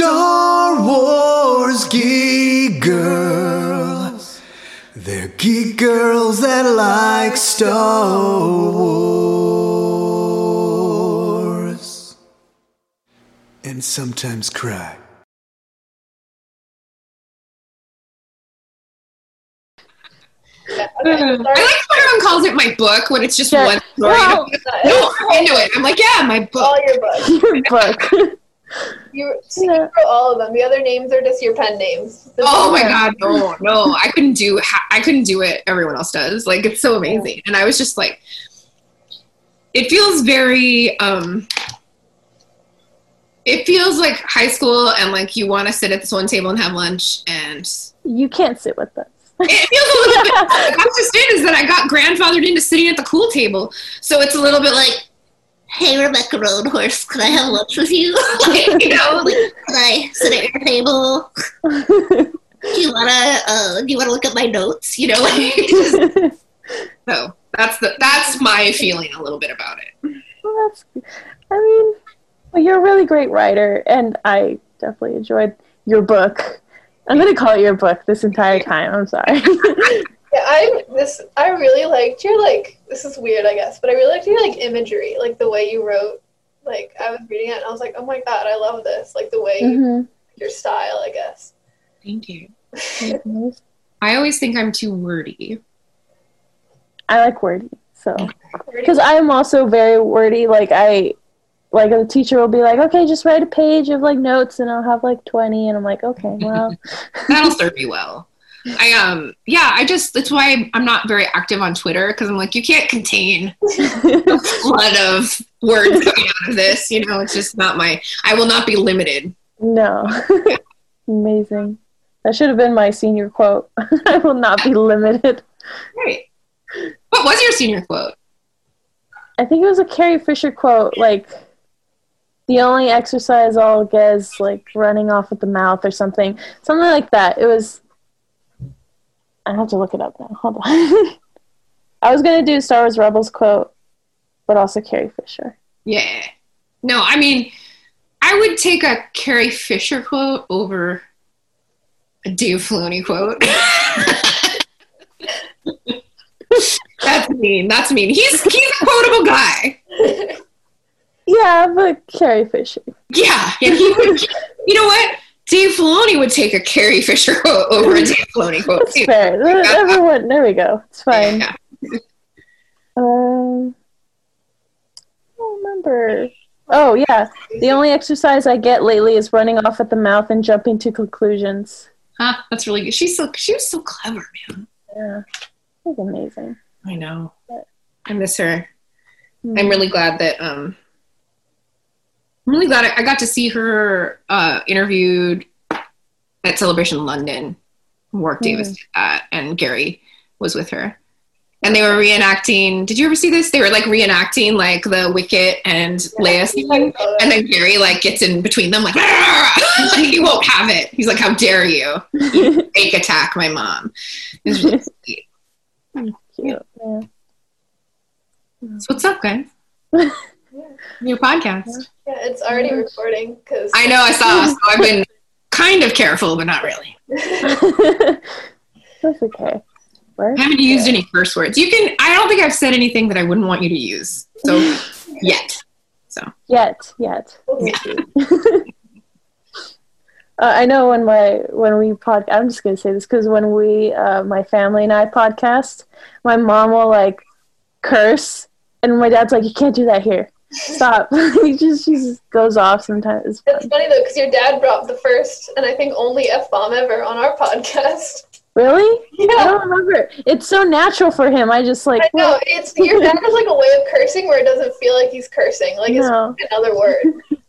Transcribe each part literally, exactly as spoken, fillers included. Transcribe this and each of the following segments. Star Wars geek girls. They're geek girls that like Star Wars. And sometimes cry. I like when everyone calls it my book when it's just yeah. one story. No, no, I'm into it. I'm like, yeah, my book. All your book. Your book. You yeah. for all of them. The other names are just your pen names. The oh my god, no, no, I couldn't do. I couldn't do it. Everyone else does. Like it's so amazing, yeah. and I was just like, it feels very. Um, it feels like high school, and like you want to sit at this one table and have lunch, and you can't sit with them. It feels a little bit like that's just it is that I got grandfathered into sitting at the cool table. So it's a little bit like, hey, Rebecca Roadhorse, can I have lunch with you? Like, you know, like, can I sit at your table? Do you wanna uh, do you wanna look at my notes? You know, like just, so that's the that's my feeling a little bit about it. Well, that's I mean well, you're a really great writer and I definitely enjoyed your book. I'm going to call it your book this entire time. I'm sorry. yeah, I this I really liked your, like, this is weird, I guess, but I really liked your, like, imagery, like, the way you wrote. Like, I was reading it, and I was like, oh, my God, I love this. Like, the way mm-hmm. you, your style, I guess. Thank you. I always think I'm too wordy. I like wordy, so. Because I'm also very wordy. Like, I... Like, the teacher will be like, okay, just write a page of, like, notes, and I'll have, like, twenty, and I'm like, okay, well. That'll serve you well. I, um, yeah, I just, that's why I'm not very active on Twitter, because I'm like, you can't contain a flood of words coming out of this, you know, it's just not my, I will not be limited. No. Amazing. That should have been my senior quote. I will not be limited. Right. What was your senior quote? I think it was a Carrie Fisher quote, like, the only exercise I'll get is, like, running off at the mouth or something. Something like that. It was... I have to look it up now. Hold on. I was going to do Star Wars Rebels quote, but also Carrie Fisher. Yeah. No, I mean, I would take a Carrie Fisher quote over a Dave Filoni quote. That's mean. That's mean. He's, he's a quotable guy. Yeah, but Carrie Fisher. Yeah, and he would. You know what? Dave Filoni would take a Carrie Fisher quote over a Dave Filoni quote. That's fair. Like, everyone, there we go. It's fine. Yeah. Um, I don't remember. Oh yeah, the only exercise I get lately is running off at the mouth and jumping to conclusions. Huh? That's really good. She's so she was so clever, man. Yeah, she's amazing. I know. But, I miss her. Mm-hmm. I'm really glad that um. I'm really glad I got to see her uh, interviewed at Celebration London. Warwick Davis did that, and Gary was with her. And they were reenacting, did you ever see this? They were like reenacting like the Wicket and yeah, Leia scene, and then Gary like gets in between them like, like he won't have it. He's like, how dare you? You fake attack my mom. It was really sweet. Cute. Yeah. So what's up, guys? Yeah. Your podcast. Yeah, it's already recording. Cause I know, I saw. So I've been kind of careful, but not really. That's okay. We're I haven't good. used any curse words. You can. I don't think I've said anything that I wouldn't want you to use. So yet. So yet, yet. Yeah. uh, I know when my when we pod. I'm just gonna say this because when we, uh, my family and I podcast, my mom will like curse, and my dad's like, "You can't do that here. Stop." he just she just goes off sometimes. It's, it's funny though because your dad brought the first and I think only F bomb ever on our podcast. Really? Yeah. I don't remember. It's so natural for him. I just like. I know what? It's your dad has like a way of cursing where it doesn't feel like he's cursing. Like no. It's another word.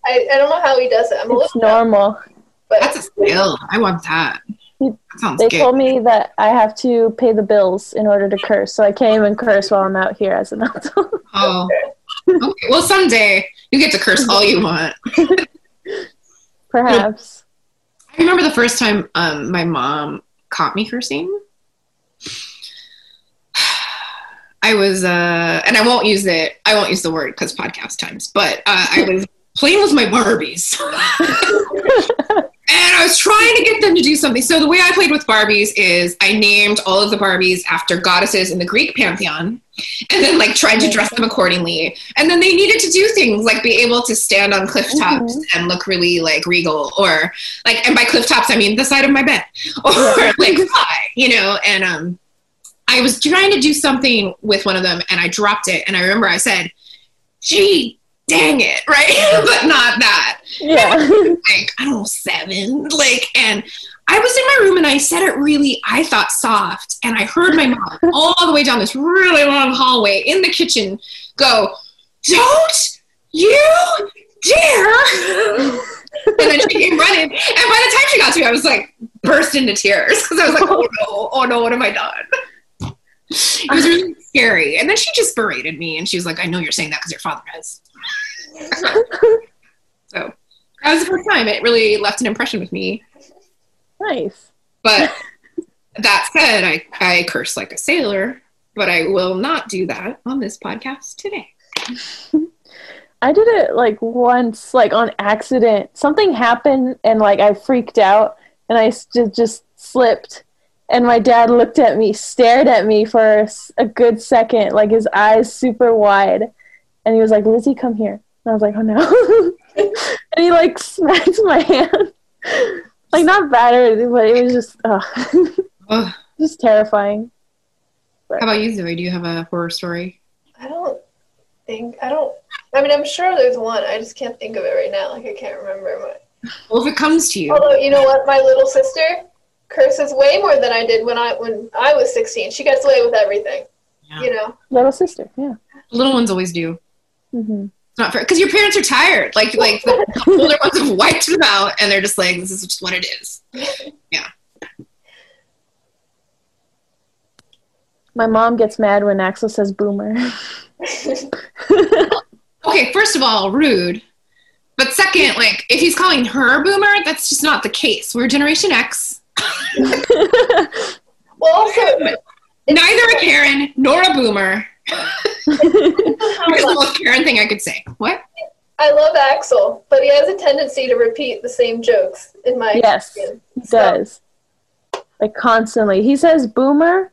I, I don't know how he does it. I'm it's normal. Up, but that's a skill. I want that. That sounds they good. Told me that I have to pay the bills in order to curse, so I can't even curse while I'm out here as an adult. Oh. Okay, well, someday you get to curse all you want. Perhaps. I remember the first time um, my mom caught me cursing. I was, uh, and I won't use it. I won't use the word because podcast times. But uh, I was playing with my Barbies. something. So the way I played with Barbies is I named all of the Barbies after goddesses in the Greek pantheon, and then like tried to dress them accordingly. And then they needed to do things like be able to stand on cliff tops mm-hmm. and look really like regal, or like, and by cliff tops, I mean the side of my bed, or like fly, you know? And um, I was trying to do something with one of them and I dropped it. And I remember I said, gee, dang it, right? But not that. Yeah. Like, I don't know, seven. Like, and I was in my room and I said it really, I thought soft. And I heard my mom all the way down this really long hallway in the kitchen go, don't you dare. And then she came running. And by the time she got to me, I was like, burst into tears. Because I was like, oh no, oh no, what have I done? It was really scary. And then she just berated me. And she was like, I know you're saying that because your father has. So that was the first time it really left an impression with me. Nice. But that said, I, I curse like a sailor, but I will not do that on this podcast today. I did it like once, like on accident. Something happened and like I freaked out and I st- just slipped, and my dad looked at me, stared at me for a good second, like his eyes super wide. And he was like, Lizzie, come here. And I was like, oh, no. And he, like, smacked my hand. Like, not battered, but it was just, oh. Ugh. Just terrifying. But. How about you, Zoe? Do you have a horror story? I don't think, I don't, I mean, I'm sure there's one. I just can't think of it right now. Like, I can't remember what. Well, if it comes to you. Although, you know what? My little sister curses way more than I did when I when I was sixteen. She gets away with everything, yeah. You know? Little sister, yeah. Little ones always do. Mm-hmm. It's not fair because your parents are tired. Like, like the older ones have wiped them out, and they're just like, "This is just what it is." Yeah. My mom gets mad when Axel says "boomer." Okay, first of all, rude. But second, like, if he's calling her "boomer," that's just not the case. We're Generation X. Well, also, neither a Karen nor a boomer. Here's the most Karen thing I could say. What? I love Axel, but he has a tendency to repeat the same jokes in my yes, opinion. He so. does. Like constantly. He says boomer.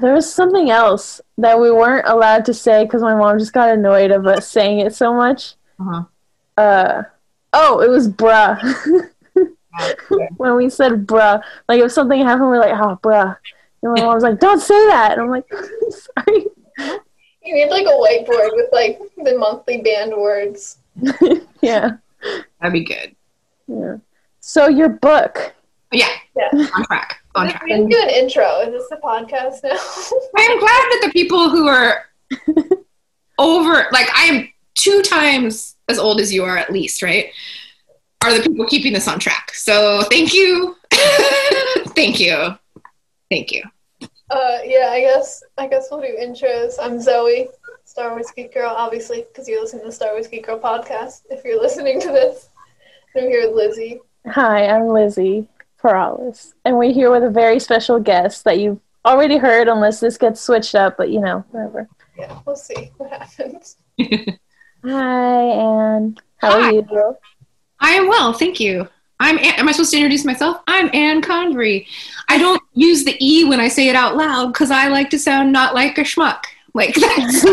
There was something else that we weren't allowed to say because my mom just got annoyed of us saying it so much. Uh-huh. Uh, oh, it was bruh. When we said bruh. Like if something happened, we're like, oh, bruh. And my mom was like, don't say that. And I'm like, I'm sorry. You need like a whiteboard with like the monthly banned words. Yeah. That'd be good. Yeah. So your book. Yeah. Yeah. On track. On track. We didn't do an intro. Is this a podcast now? I'm glad that the people who are over, like I am two times as old as you are at least, right? Are the people keeping this on track. So thank you. Thank you. Thank you. Uh, yeah, I guess I guess we'll do intros. I'm Zoe, Star Wars Geek Girl, obviously, because you're listening to the Star Wars Geek Girl podcast. If you're listening to this, I'm here with Lizzie. Hi, I'm Lizzie Perales, and we're here with a very special guest that you've already heard, unless this gets switched up. But you know, whatever. Yeah, we'll see what happens. Hi, Ann. How Hi. are you, girl? I am well, thank you. I'm Ann. Am I supposed to introduce myself? I'm Ann Condry. I don't use the E when I say it out loud because I like to sound not like a schmuck. Like, that's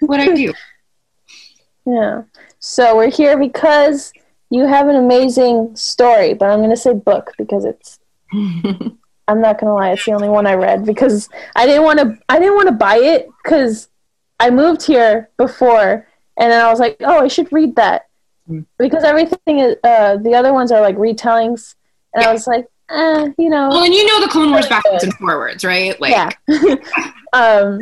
what I do. Yeah. So we're here because you have an amazing story, but I'm going to say book because it's... I'm not going to lie. It's the only one I read because I didn't want to I didn't want to buy it because I moved here before and then I was like, oh, I should read that. Because everything is, uh, the other ones are like retellings, and yeah. I was like, eh, you know. Well, and you know the Clone Wars backwards and forwards, right? Like, yeah. um,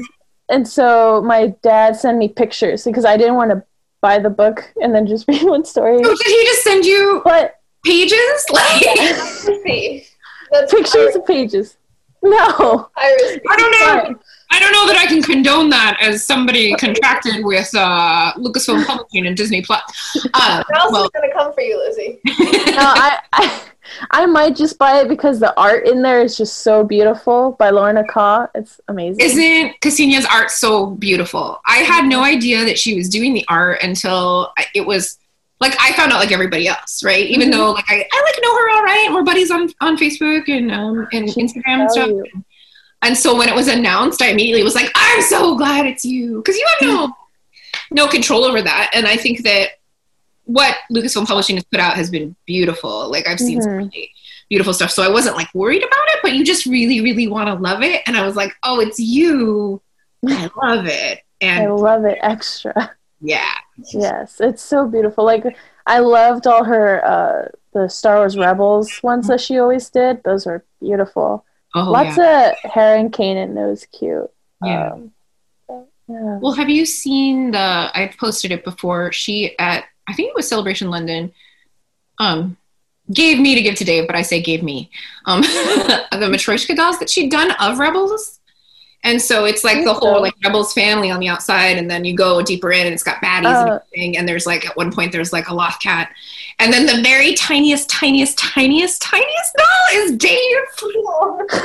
and so my dad sent me pictures because I didn't want to buy the book and then just read one story. So did he just send you but, pages? Like, that's pictures Iris. Of pages. No, Iris. I don't know. But, I don't know that I can condone that as somebody contracted with uh, Lucasfilm Publishing and Disney Plus. Uh, How's well, going to come for you, Lizzie? No, I, I I might just buy it because the art in there is just so beautiful by Lorna Ka. It's amazing. Isn't Ksenia's art so beautiful? I had no idea that she was doing the art until it was like I found out like everybody else, right? Mm-hmm. Even though like I, I like know her all right, and we're buddies on, on Facebook and um and she Instagram and stuff. You. And so when it was announced, I immediately was like, I'm so glad it's you, because you have no no control over that. And I think that what Lucasfilm Publishing has put out has been beautiful. Like I've seen mm-hmm. some really beautiful stuff. So I wasn't like worried about it, but you just really, really want to love it. And I was like, oh, it's you. I love it. And I love it extra. Yeah. Yes. It's so beautiful. Like I loved all her, uh, the Star Wars Rebels ones that she always did. Those were beautiful. Oh, Lots yeah. of Heron Kanan. That was cute. Yeah. Um, so, yeah. Well, have you seen the, I posted it before, she at, I think it was Celebration London, um, gave me to give to Dave, but I say gave me, um, the Matryoshka dolls that she'd done of Rebels. And so it's like the whole like Rebels family on the outside, and then you go deeper in and it's got baddies uh, and everything. And there's like, at one point there's like a loth cat, and then the very tiniest, tiniest, tiniest, tiniest doll is Dave. Like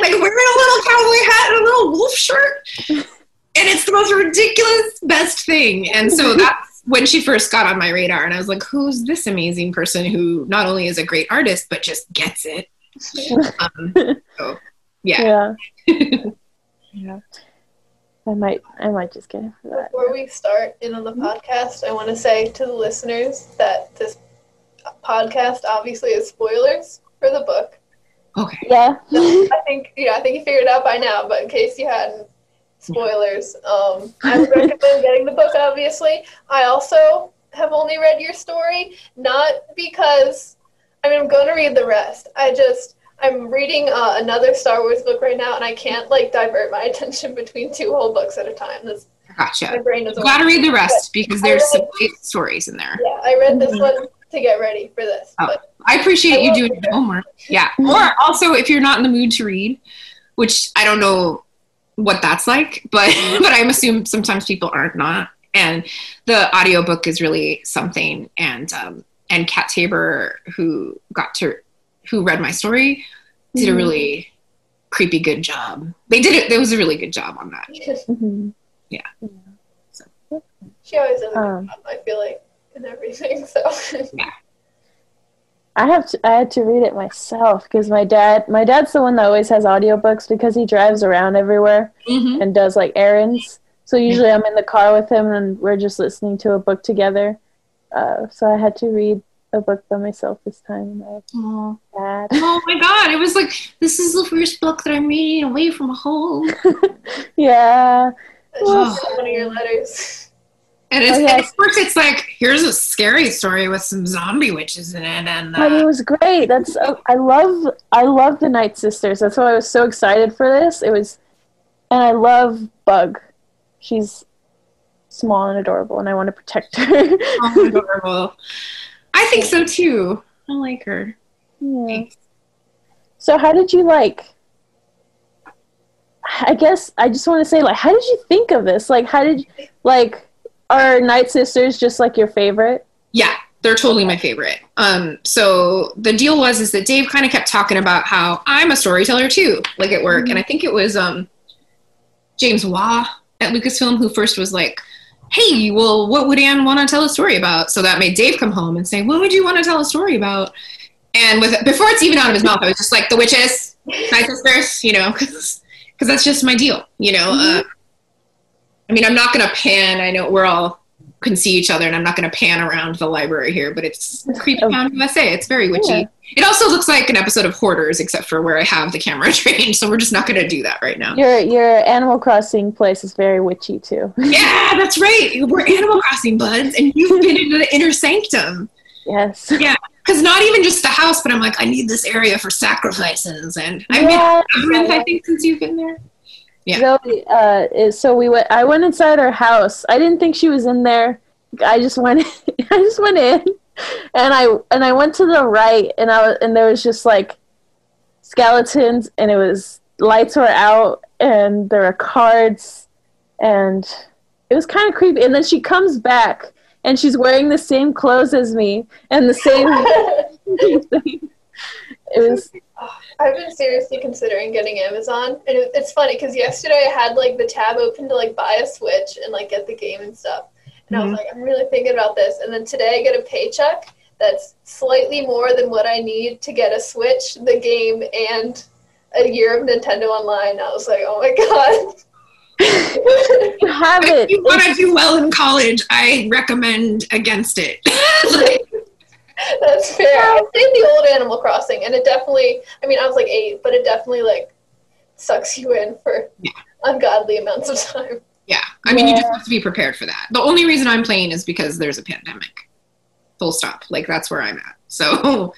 wearing a little cowboy hat and a little wolf shirt. And it's the most ridiculous best thing. And so that's when she first got on my radar, and I was like, who's this amazing person who not only is a great artist, but just gets it. Um, so, yeah. Yeah. Yeah, I might, I might just get it for that. Before we start in on the podcast, I want to say to the listeners that this podcast obviously is spoilers for the book. Okay. Yeah. So I think, you know, I think you figured it out by now, but in case you hadn't, spoilers. Um, I would recommend getting the book, obviously. I also have only read your story, not because, I mean, I'm going to read the rest. I just... I'm reading uh, another Star Wars book right now, and I can't, like, divert my attention between two whole books at a time. That's, gotcha. My brain is gotta read the rest, because there's read, some great stories in there. Yeah, I read this mm-hmm. one to get ready for this. Oh, but I appreciate I you doing your homework. Yeah. Or also, if you're not in the mood to read, which I don't know what that's like, but, but I'm assuming sometimes people aren't not. And the audiobook is really something. And, um, and Kat Tabor, who got to... who read my story did a really creepy good job. They did it. There was a really good job on that. Mm-hmm. Yeah. yeah. So. She always does a good job, I feel like, in everything. So. Yeah. I have to, I had to read it myself because my dad, my dad's the one that always has audiobooks because he drives around everywhere mm-hmm. and does like errands. So usually I'm in the car with him and we're just listening to a book together. Uh, so I had to read a book by myself this time. Oh. oh my god, it was like, this is the first book that I'm reading away from home. Yeah. Oh. One of your letters. And, it's, oh, yes. and of course it's like, here's a scary story with some zombie witches in it. And uh, I mean, it was great. That's uh, I love I love the Night Sisters. That's why I was so excited for this. It was, and I love Bug. She's small and adorable, and I want to protect her. Oh, adorable. I think so too. I like her. Yeah. So how did you like, I guess I just want to say, like, how did you think of this? Like, how did, like, are Night Sisters just like your favorite? Yeah, they're totally my favorite. Um, so the deal was, is that Dave kind of kept talking about how I'm a storyteller too, like at work. Mm-hmm. And I think it was um, James Waugh at Lucasfilm who first was like, hey, well, what would Ann want to tell a story about? So that made Dave come home and say, what would you want to tell a story about? And with before it's even out of his mouth, I was just like, the witches, my sisters, you know, because that's just my deal, you know. Mm-hmm. uh, I mean, I'm not going to pan. I know we're all can see each other, and I'm not going to pan around the library here, but it's Creepytown U S A. It's very witchy. Yeah. It also looks like an episode of Hoarders, except for where I have the camera trained, so we're just not going to do that right now. Your your Animal Crossing place is very witchy, too. Yeah, that's right. We're Animal Crossing buds, and you've been into the inner sanctum. Yes. Yeah, because not even just the house, but I'm like, I need this area for sacrifices, and I've yeah, been yeah, yeah. I think, since you've been there. Yeah. So, uh, so we went. I went inside her house. I didn't think she was in there. I just went. I just went in, and I and I went to the right, and I was, and there was just like skeletons, and it was lights were out, and there were cards, and it was kind of creepy. And then she comes back, and she's wearing the same clothes as me, and the same. It was. I've been seriously considering getting Amazon, and it, it's funny because yesterday I had like the tab open to like buy a Switch and like get the game and stuff, And mm-hmm. I was like, I'm really thinking about this. And then today I get a paycheck that's slightly more than what I need to get a Switch, the game, and a year of Nintendo Online. I was like, oh my god. You have it. If you want to do well in college, I recommend against it. Like, that's fair. I played the old Animal Crossing, and it definitely, I mean, I was like eight, but it definitely, like, sucks you in for yeah. ungodly amounts of time. Yeah. I mean, yeah. you just have to be prepared for that. The only reason I'm playing is because there's a pandemic. Full stop. Like, that's where I'm at. So,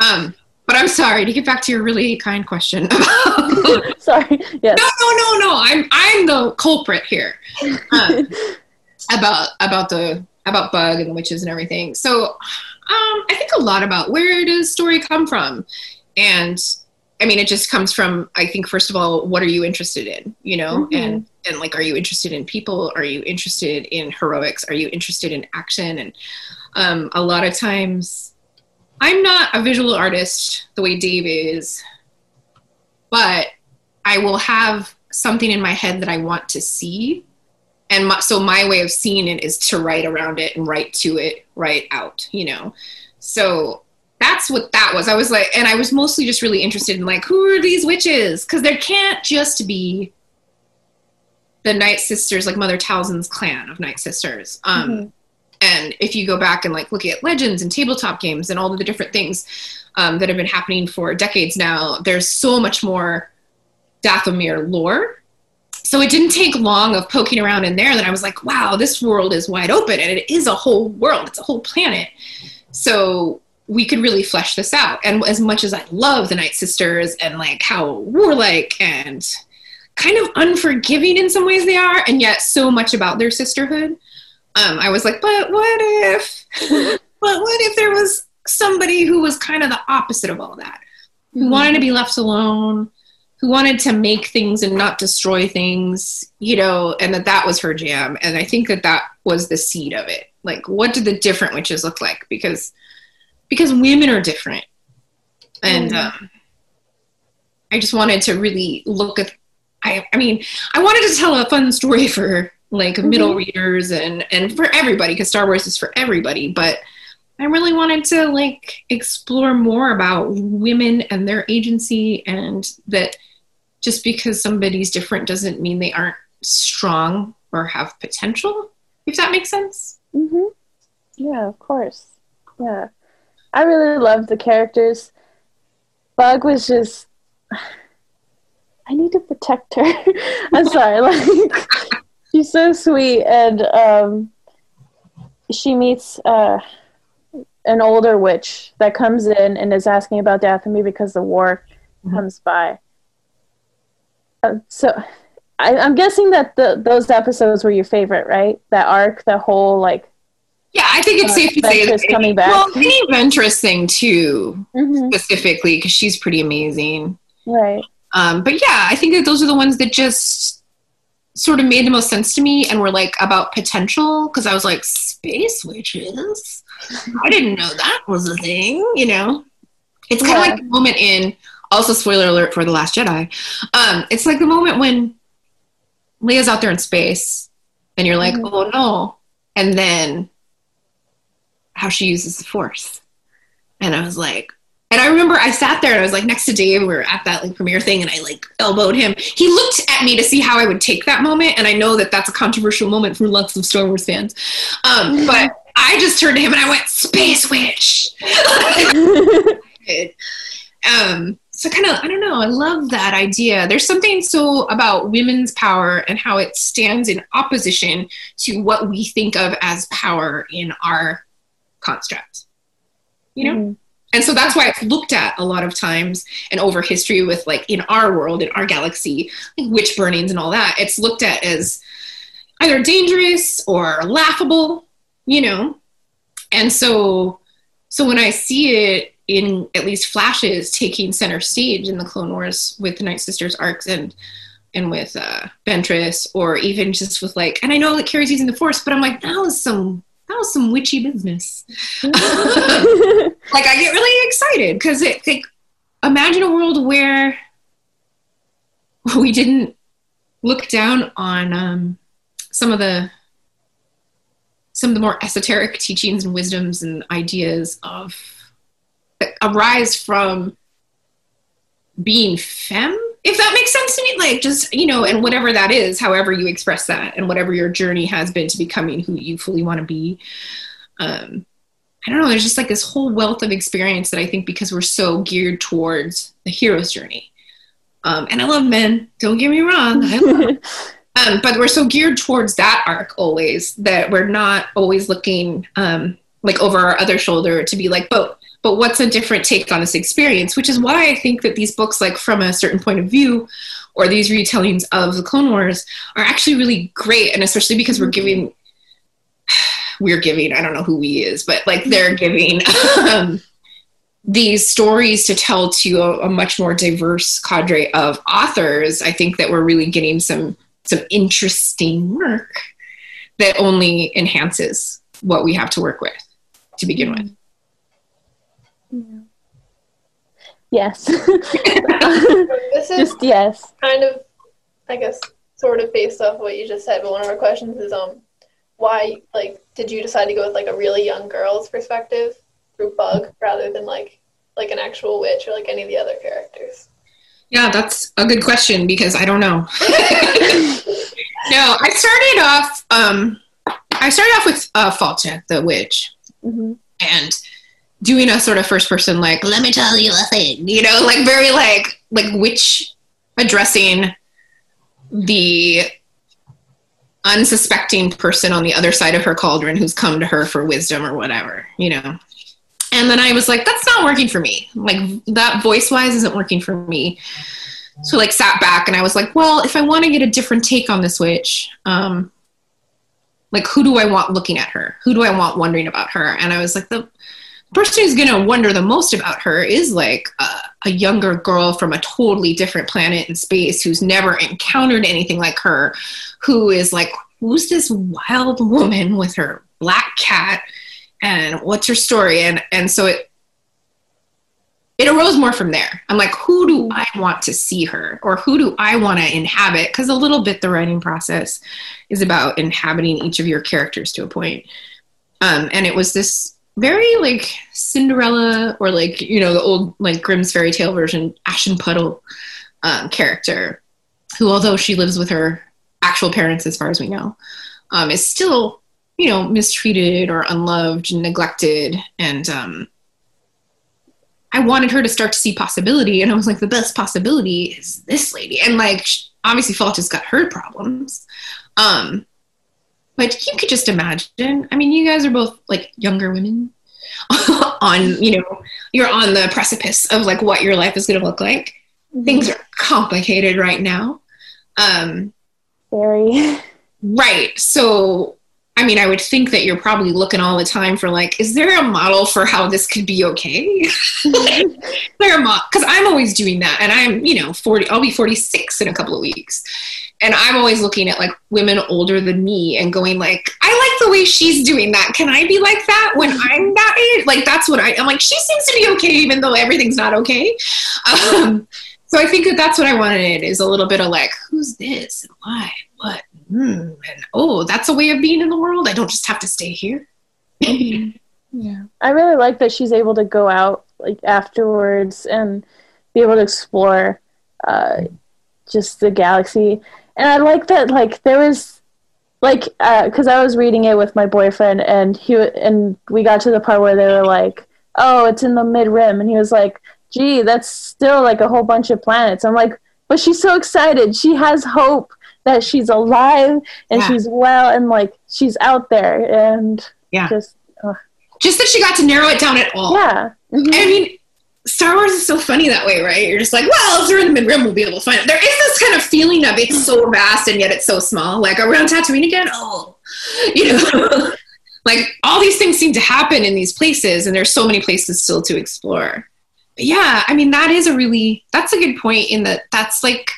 um, but I'm sorry, to get back to your really kind question. Sorry. Yes. No, no, no, no. I'm, I'm the culprit here. Um, about, about the, about bug and witches and everything. So, um, I think a lot about where does story come from? And I mean, it just comes from, I think, first of all, what are you interested in, you know? Mm-hmm. And, and like, are you interested in people? Are you interested in heroics? Are you interested in action? And, um, a lot of times I'm not a visual artist the way Dave is, but I will have something in my head that I want to see. And my, so my way of seeing it is to write around it and write to it, write out, you know? So that's what that was. I was like, and I was mostly just really interested in like, who are these witches? Cause there can't just be the Night Sisters, like Mother Talzin's clan of Night Sisters. Um, mm-hmm. And if you go back and like look at legends and tabletop games and all of the different things um, that have been happening for decades now, there's so much more Dathomir lore. So it didn't take long of poking around in there that I was like, wow, this world is wide open and it is a whole world. It's a whole planet. So we could really flesh this out. And as much as I love the Night Sisters and like how warlike and kind of unforgiving in some ways they are, and yet so much about their sisterhood. Um, I was like, but what if, but what if there was somebody who was kind of the opposite of all that, who mm-hmm. wanted to be left alone, who wanted to make things and not destroy things, you know, and that that was her jam. And I think that that was the seed of it. Like, what did the different witches look like? Because, because women are different. And mm-hmm. um, I just wanted to really look at, I, I mean, I wanted to tell a fun story for like mm-hmm. middle readers and, and for everybody, because Star Wars is for everybody. But I really wanted to like explore more about women and their agency, and that just because somebody's different doesn't mean they aren't strong or have potential, if that makes sense. Mm-hmm. Yeah, of course. Yeah. I really loved the characters. Bug was just, I need to protect her. I'm sorry. Like, she's so sweet, and um, she meets uh, an older witch that comes in and is asking about Dathomir because the war mm-hmm. comes by. Uh, so, I, I'm guessing that the, those episodes were your favorite, right? That arc, the whole like. Yeah, I think it's uh, safe to say that. Coming back. Well, the Ventress thing too, mm-hmm. specifically, because she's pretty amazing. Right. Um, but yeah, I think that those are the ones that just sort of made the most sense to me and were like about potential, because I was like, space witches? I didn't know that was a thing, you know? It's kind of yeah. like the moment in, also spoiler alert for The Last Jedi, um, it's like the moment when Leia's out there in space and you're like, mm-hmm. oh no, and then how she uses the Force. And I was like, and I remember I sat there and I was like next to Dave, we were at that like premiere thing, and I like elbowed him. He looked at me to see how I would take that moment. And I know that that's a controversial moment for lots of Star Wars fans. Um, but I just turned to him and I went, space witch. um, so kind of, I don't know. I love that idea. There's something so about women's power and how it stands in opposition to what we think of as power in our construct, you know? Mm-hmm. And so that's why it's looked at a lot of times and over history with like in our world, in our galaxy, like witch burnings and all that. It's looked at as either dangerous or laughable, you know? And so, so when I see it in at least flashes taking center stage in the Clone Wars with the Night Sisters arcs and, and with uh, Ventress, or even just with like, and I know that Carrie's using the Force, but I'm like, that was some That was some witchy business. Like, I get really excited because it, like, imagine a world where we didn't look down on um, some of the some of the more esoteric teachings and wisdoms and ideas of that arise from being femme, if that makes sense to me, like just, you know, and whatever that is, however you express that and whatever your journey has been to becoming who you fully want to be. Um, I don't know, there's just like this whole wealth of experience that I think because we're so geared towards the hero's journey. Um, and I love men, don't get me wrong. I love them. Um, but we're so geared towards that arc always that we're not always looking um, like over our other shoulder to be like, but, but what's a different take on this experience? Which is why I think that these books, like From a Certain Point of View, or these retellings of the Clone Wars are actually really great. And especially because we're giving, we're giving, I don't know who we is, but like they're giving um, these stories to tell to a, a much more diverse cadre of authors. I think that we're really getting some some interesting work that only enhances what we have to work with to begin with. Yeah. Yes. This is just yes. Kind of, I guess, sort of based off what you just said, but one of our questions is, um, why, like, did you decide to go with like a really young girl's perspective through Bug rather than like, like an actual witch or like any of the other characters? Yeah, that's a good question because I don't know. No, I started off, um, I started off with uh, Falcha, the witch, mm-hmm. and doing a sort of first person, like, let me tell you a thing, you know, like very like, like witch addressing the unsuspecting person on the other side of her cauldron who's come to her for wisdom or whatever, you know. And then I was like, that's not working for me. Like that voice wise isn't working for me. So like sat back and I was like, well, if I want to get a different take on this witch, um, like who do I want looking at her? Who do I want wondering about her? And I was like, the person who's going to wonder the most about her is like a, a younger girl from a totally different planet and space who's never encountered anything like her, who is like, who's this wild woman with her black cat? And what's her story? And and so it it arose more from there. I'm like, who do I want to see her? Or who do I want to inhabit? Because a little bit the writing process is about inhabiting each of your characters to a point. Um, and it was this very like Cinderella or like, you know, the old like Grimm's fairy tale version, Ashen Puddle um, character, who although she lives with her actual parents as far as we know, um, is still, you know, mistreated or unloved and neglected. And um, I wanted her to start to see possibility. And I was like, the best possibility is this lady. And like, obviously Falcha's got her problems. Um, but you could just imagine, I mean, you guys are both like younger women on, you know, you're on the precipice of like what your life is going to look like. Mm-hmm. Things are complicated right now. Um, Very. Right. So I mean, I would think that you're probably looking all the time for like, is there a model for how this could be okay? Like, is there a model? Because I'm always doing that, and I'm, you know, forty. I'll be forty-six in a couple of weeks, and I'm always looking at like women older than me and going like, I like the way she's doing that. Can I be like that when I'm that age? Like that's what I. I'm like, she seems to be okay, even though everything's not okay. Um, so I think that that's what I wanted is a little bit of like, who's this and why, what. Mm, and oh, that's a way of being in the world. I don't just have to stay here. Yeah, I really like that she's able to go out like afterwards and be able to explore uh, just the galaxy. And I like that like there was like because uh, I was reading it with my boyfriend and he and we got to the part where they were like, oh, it's in the mid rim, and he was like, gee, that's still like a whole bunch of planets. I'm like, but she's so excited. She has hope. That she's alive and yeah. she's well and like she's out there and yeah. just ugh. just that she got to narrow it down at all. Yeah, mm-hmm. I mean, Star Wars is so funny that way, right? You're just like, well, if we're in the mid-rim, we'll be able to find it. There is this kind of feeling of it's so vast and yet it's so small. Like, are we on Tatooine again? Oh, you know, like all these things seem to happen in these places, and there's so many places still to explore. But yeah, I mean, that is a really that's a good point in that that's like.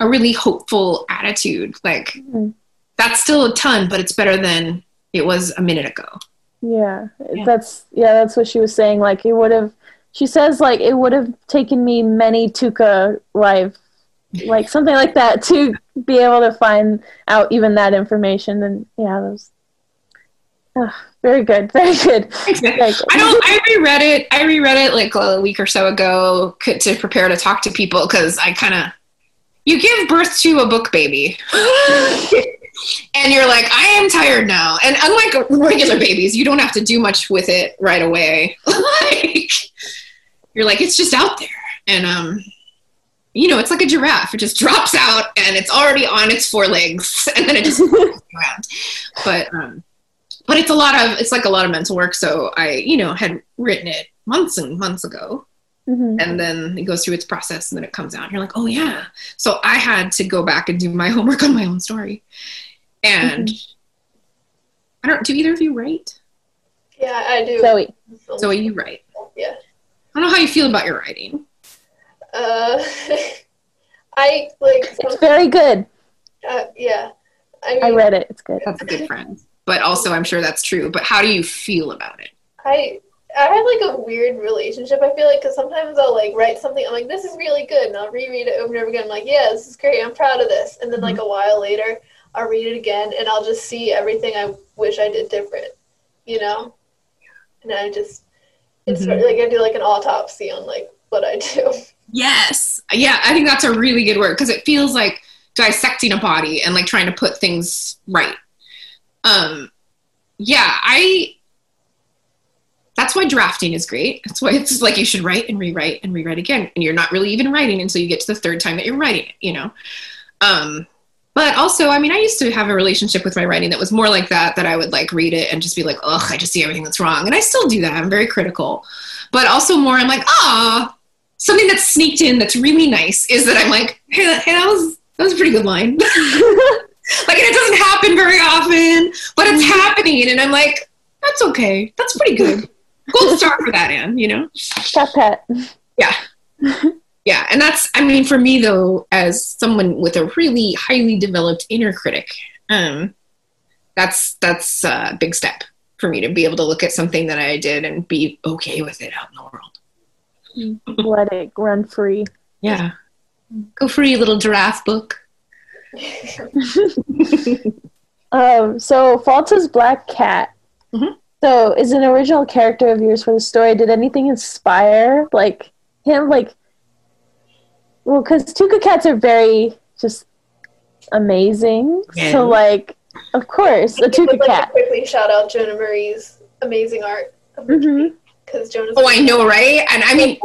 A really hopeful attitude. Like mm-hmm. that's still a ton, but it's better than it was a minute ago. Yeah, yeah. That's, yeah, that's what she was saying. Like it would have, she says like, it would have taken me many Tuca life, like something like that to be able to find out even that information. And yeah, that was, Oh, very good. Very good. Very good. I don't, I reread it. I reread it like a week or so ago to prepare to talk to people. Cause I kind of, you give birth to a book baby and you're like, I am tired now. And unlike regular babies, you don't have to do much with it right away. Like, you're like, it's just out there. And, um, you know, it's like a giraffe. It just drops out and it's already on its four legs and then it just goes around. But, um, but it's a lot of, it's like a lot of mental work. So I, you know, had written it months and months ago mm-hmm. and then it goes through its process and then it comes out and you're like, oh yeah. So I had to go back and do my homework on my own story. And mm-hmm. I don't, do either of you write? Yeah, I do. Zoe. Zoe, you write. Yeah. I don't know how you feel about your writing. Uh, I like. It's very good. Uh, yeah, I, mean, I read it. It's good. That's a good friend. But also, I'm sure that's true. But how do you feel about it? I I have like a weird relationship. I feel like because sometimes I'll like write something. I'm like, this is really good, and I'll reread it over and over again. I'm like, yeah, this is great. I'm proud of this. And then mm-hmm. like a while later, I'll read it again, and I'll just see everything I wish I did different. You know, and I just it's mm-hmm. sort of, like I do like an autopsy on like what I do. Yes. Yeah. I think that's a really good word. Cause it feels like dissecting a body and like trying to put things right. Um, yeah, I, that's why drafting is great. That's why it's like, you should write and rewrite and rewrite again. And you're not really even writing until you get to the third time that you're writing it, you know? Um, but also, I mean, I used to have a relationship with my writing that was more like that, that I would like read it and just be like, ugh, I just see everything that's wrong. And I still do that. I'm very critical, but also more, I'm like, ah, something that's sneaked in that's really nice is that I'm like, hey, that, hey, that was that was a pretty good line. Like, it doesn't happen very often, but it's happening. And I'm like, that's okay. That's pretty good. Gold star for that, Anne, you know? Got that. Yeah. Yeah. And that's, I mean, for me, though, as someone with a really highly developed inner critic, um, that's, that's a big step for me to be able to look at something that I did and be okay with it out in the world. Let it run free. Yeah. Go free, little giraffe book. um, so, Falta's Black Cat. Mm-hmm. So, is an original character of yours for the story. Did anything inspire, like, him? Like, well, because Tuca cats are very just amazing. Yeah. So, like, of course, a Tuca cat. Like to quickly shout out Jonah Marie's amazing art. Mm-hmm. Oh, I know, right? And I mean,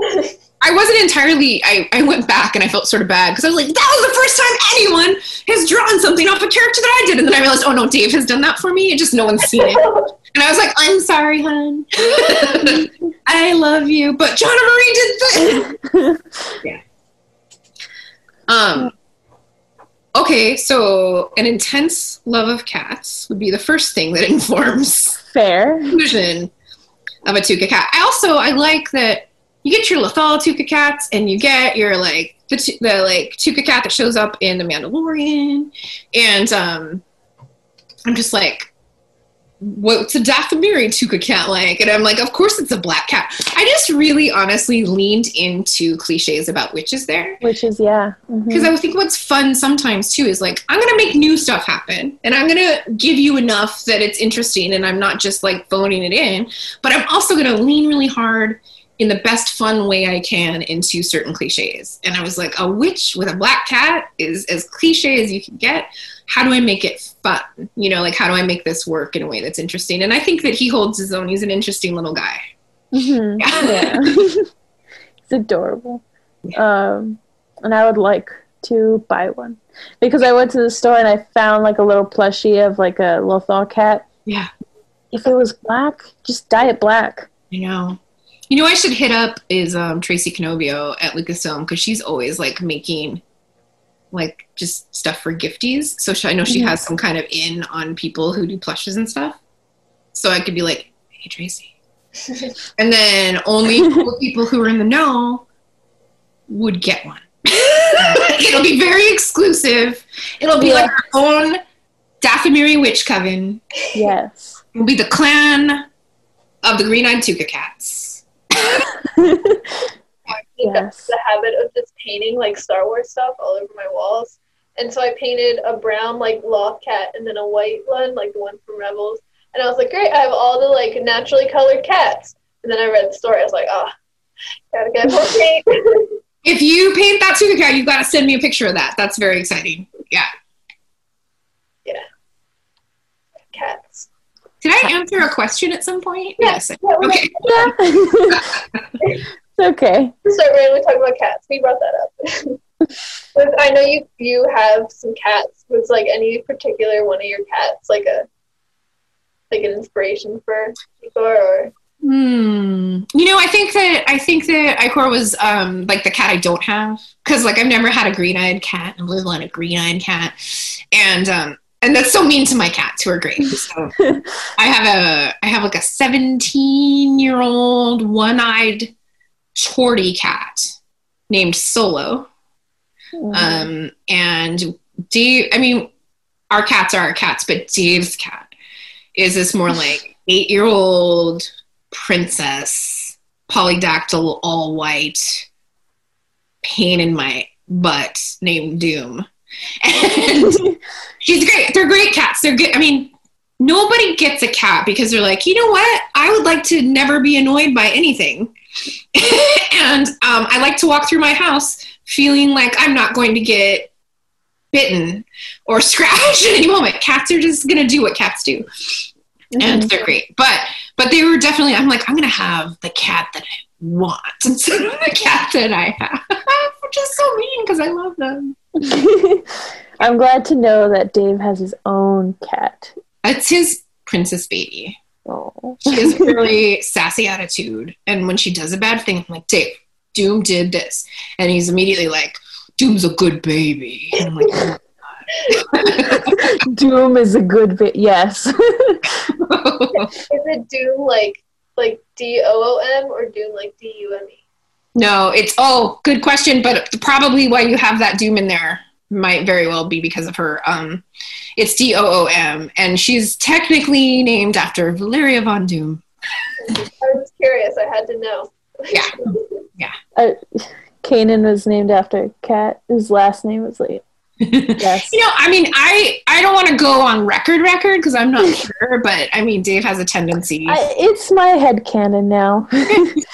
I wasn't entirely, I, I went back and I felt sort of bad because I was like, that was the first time anyone has drawn something off a character that I did. And then I realized, oh no, Dave has done that for me. Just no one's seen it. And I was like, I'm sorry, hun. I love you. But Jonah Marie did this. Yeah. Um. Okay, so an intense love of cats would be the first thing that informs fair conclusion of a Tuca cat. I also, I like that you get your Lothal Tuca cats and you get your, like, the, the like, Tuca cat that shows up in The Mandalorian. And um, I'm just like, what's a Dathomiri Tuca cat like? And I'm like, of course it's a black cat. I just really honestly leaned into cliches about witches there. Witches, yeah. Because mm-hmm. I think what's fun sometimes, too, is, like, I'm going to make new stuff happen. And I'm going to give you enough that it's interesting and I'm not just, like, phoning it in. But I'm also going to lean really hard in the best fun way I can into certain cliches. And I was like, a witch with a black cat is as cliche as you can get. How do I make it fun? You know, like, how do I make this work in a way that's interesting? And I think that he holds his own. He's an interesting little guy. Mm-hmm. Yeah. Yeah. It's adorable. Yeah. Um, and I would like to buy one because I went to the store and I found like a little plushie of like a Lothal cat. Yeah. If it was black, just dye it black. You know. You know, I should hit up is um, Tracy Canovio at Lucasfilm because she's always like making like just stuff for gifties. So she, I know she yes. has some kind of in on people who do plushes and stuff. So I could be like, hey, Tracy. And then only people who are in the know would get one. It'll be very exclusive. It'll be yeah. like our own Dathomiri witch coven. Yes. It'll be the clan of the green-eyed Tuca cats. I think that's the habit of just painting like Star Wars stuff all over my walls. And so I painted a brown like Lothcat and then a white one, like the one from Rebels. And I was like, great, I have all the like naturally colored cats. And then I read the story. I was like, oh, gotta get more paint. If you paint that Suga cat, you've got to send me a picture of that. That's very exciting. Yeah. Yeah. Cats. Did I answer a question at some point? Yeah. Yes. Yeah, okay. Yeah. It's okay. So randomly talking about cats. We brought that up. With, I know you you have some cats. Was like any particular one of your cats like a like an inspiration for Icor or? Hmm. You know, I think that I think that Icor was um like the cat I don't have, because like I've never had a green-eyed cat. I'm living on a green-eyed cat, and um and that's so mean to my cats who are great. So I have a I have like a seventeen-year-old one-eyed tortie cat named Solo. Mm-hmm. Um, and Dave, I mean, our cats are our cats, but Dave's cat is this more like eight-year-old princess, polydactyl, all white, pain in my butt named Doom. And she's great. They're great cats. They're good. I mean, nobody gets a cat because they're like, you know what? I would like to never be annoyed by anything. And um, I like to walk through my house feeling like I'm not going to get bitten or scratched at any moment. Cats are just going to do what cats do. Mm-hmm. And they're great. But but they were definitely, I'm like, I'm going to have the cat that I want instead of the cat that I have. Which is so mean because I love them. I'm glad to know that Dave has his own cat. It's his princess baby. Oh. She has a really sassy attitude. And when she does a bad thing, I'm like, Dave, Doom did this. And he's immediately like, Doom's a good baby. And I'm like, oh my God. Doom is a good baby. Yes. Is it Doom like like D O O M or Doom like D U M E? No, it's, oh, good question. But probably why you have that Doom in there might very well be because of her. Um, it's D O O M. And she's technically named after Valeria Von Doom. I was curious. I had to know. Yeah. Yeah. Uh, Kanan was named after Kat. His last name was Lee. Yes. You know, I mean, I, I don't want to go on record record because I'm not sure, but I mean, Dave has a tendency. I, it's my headcanon now.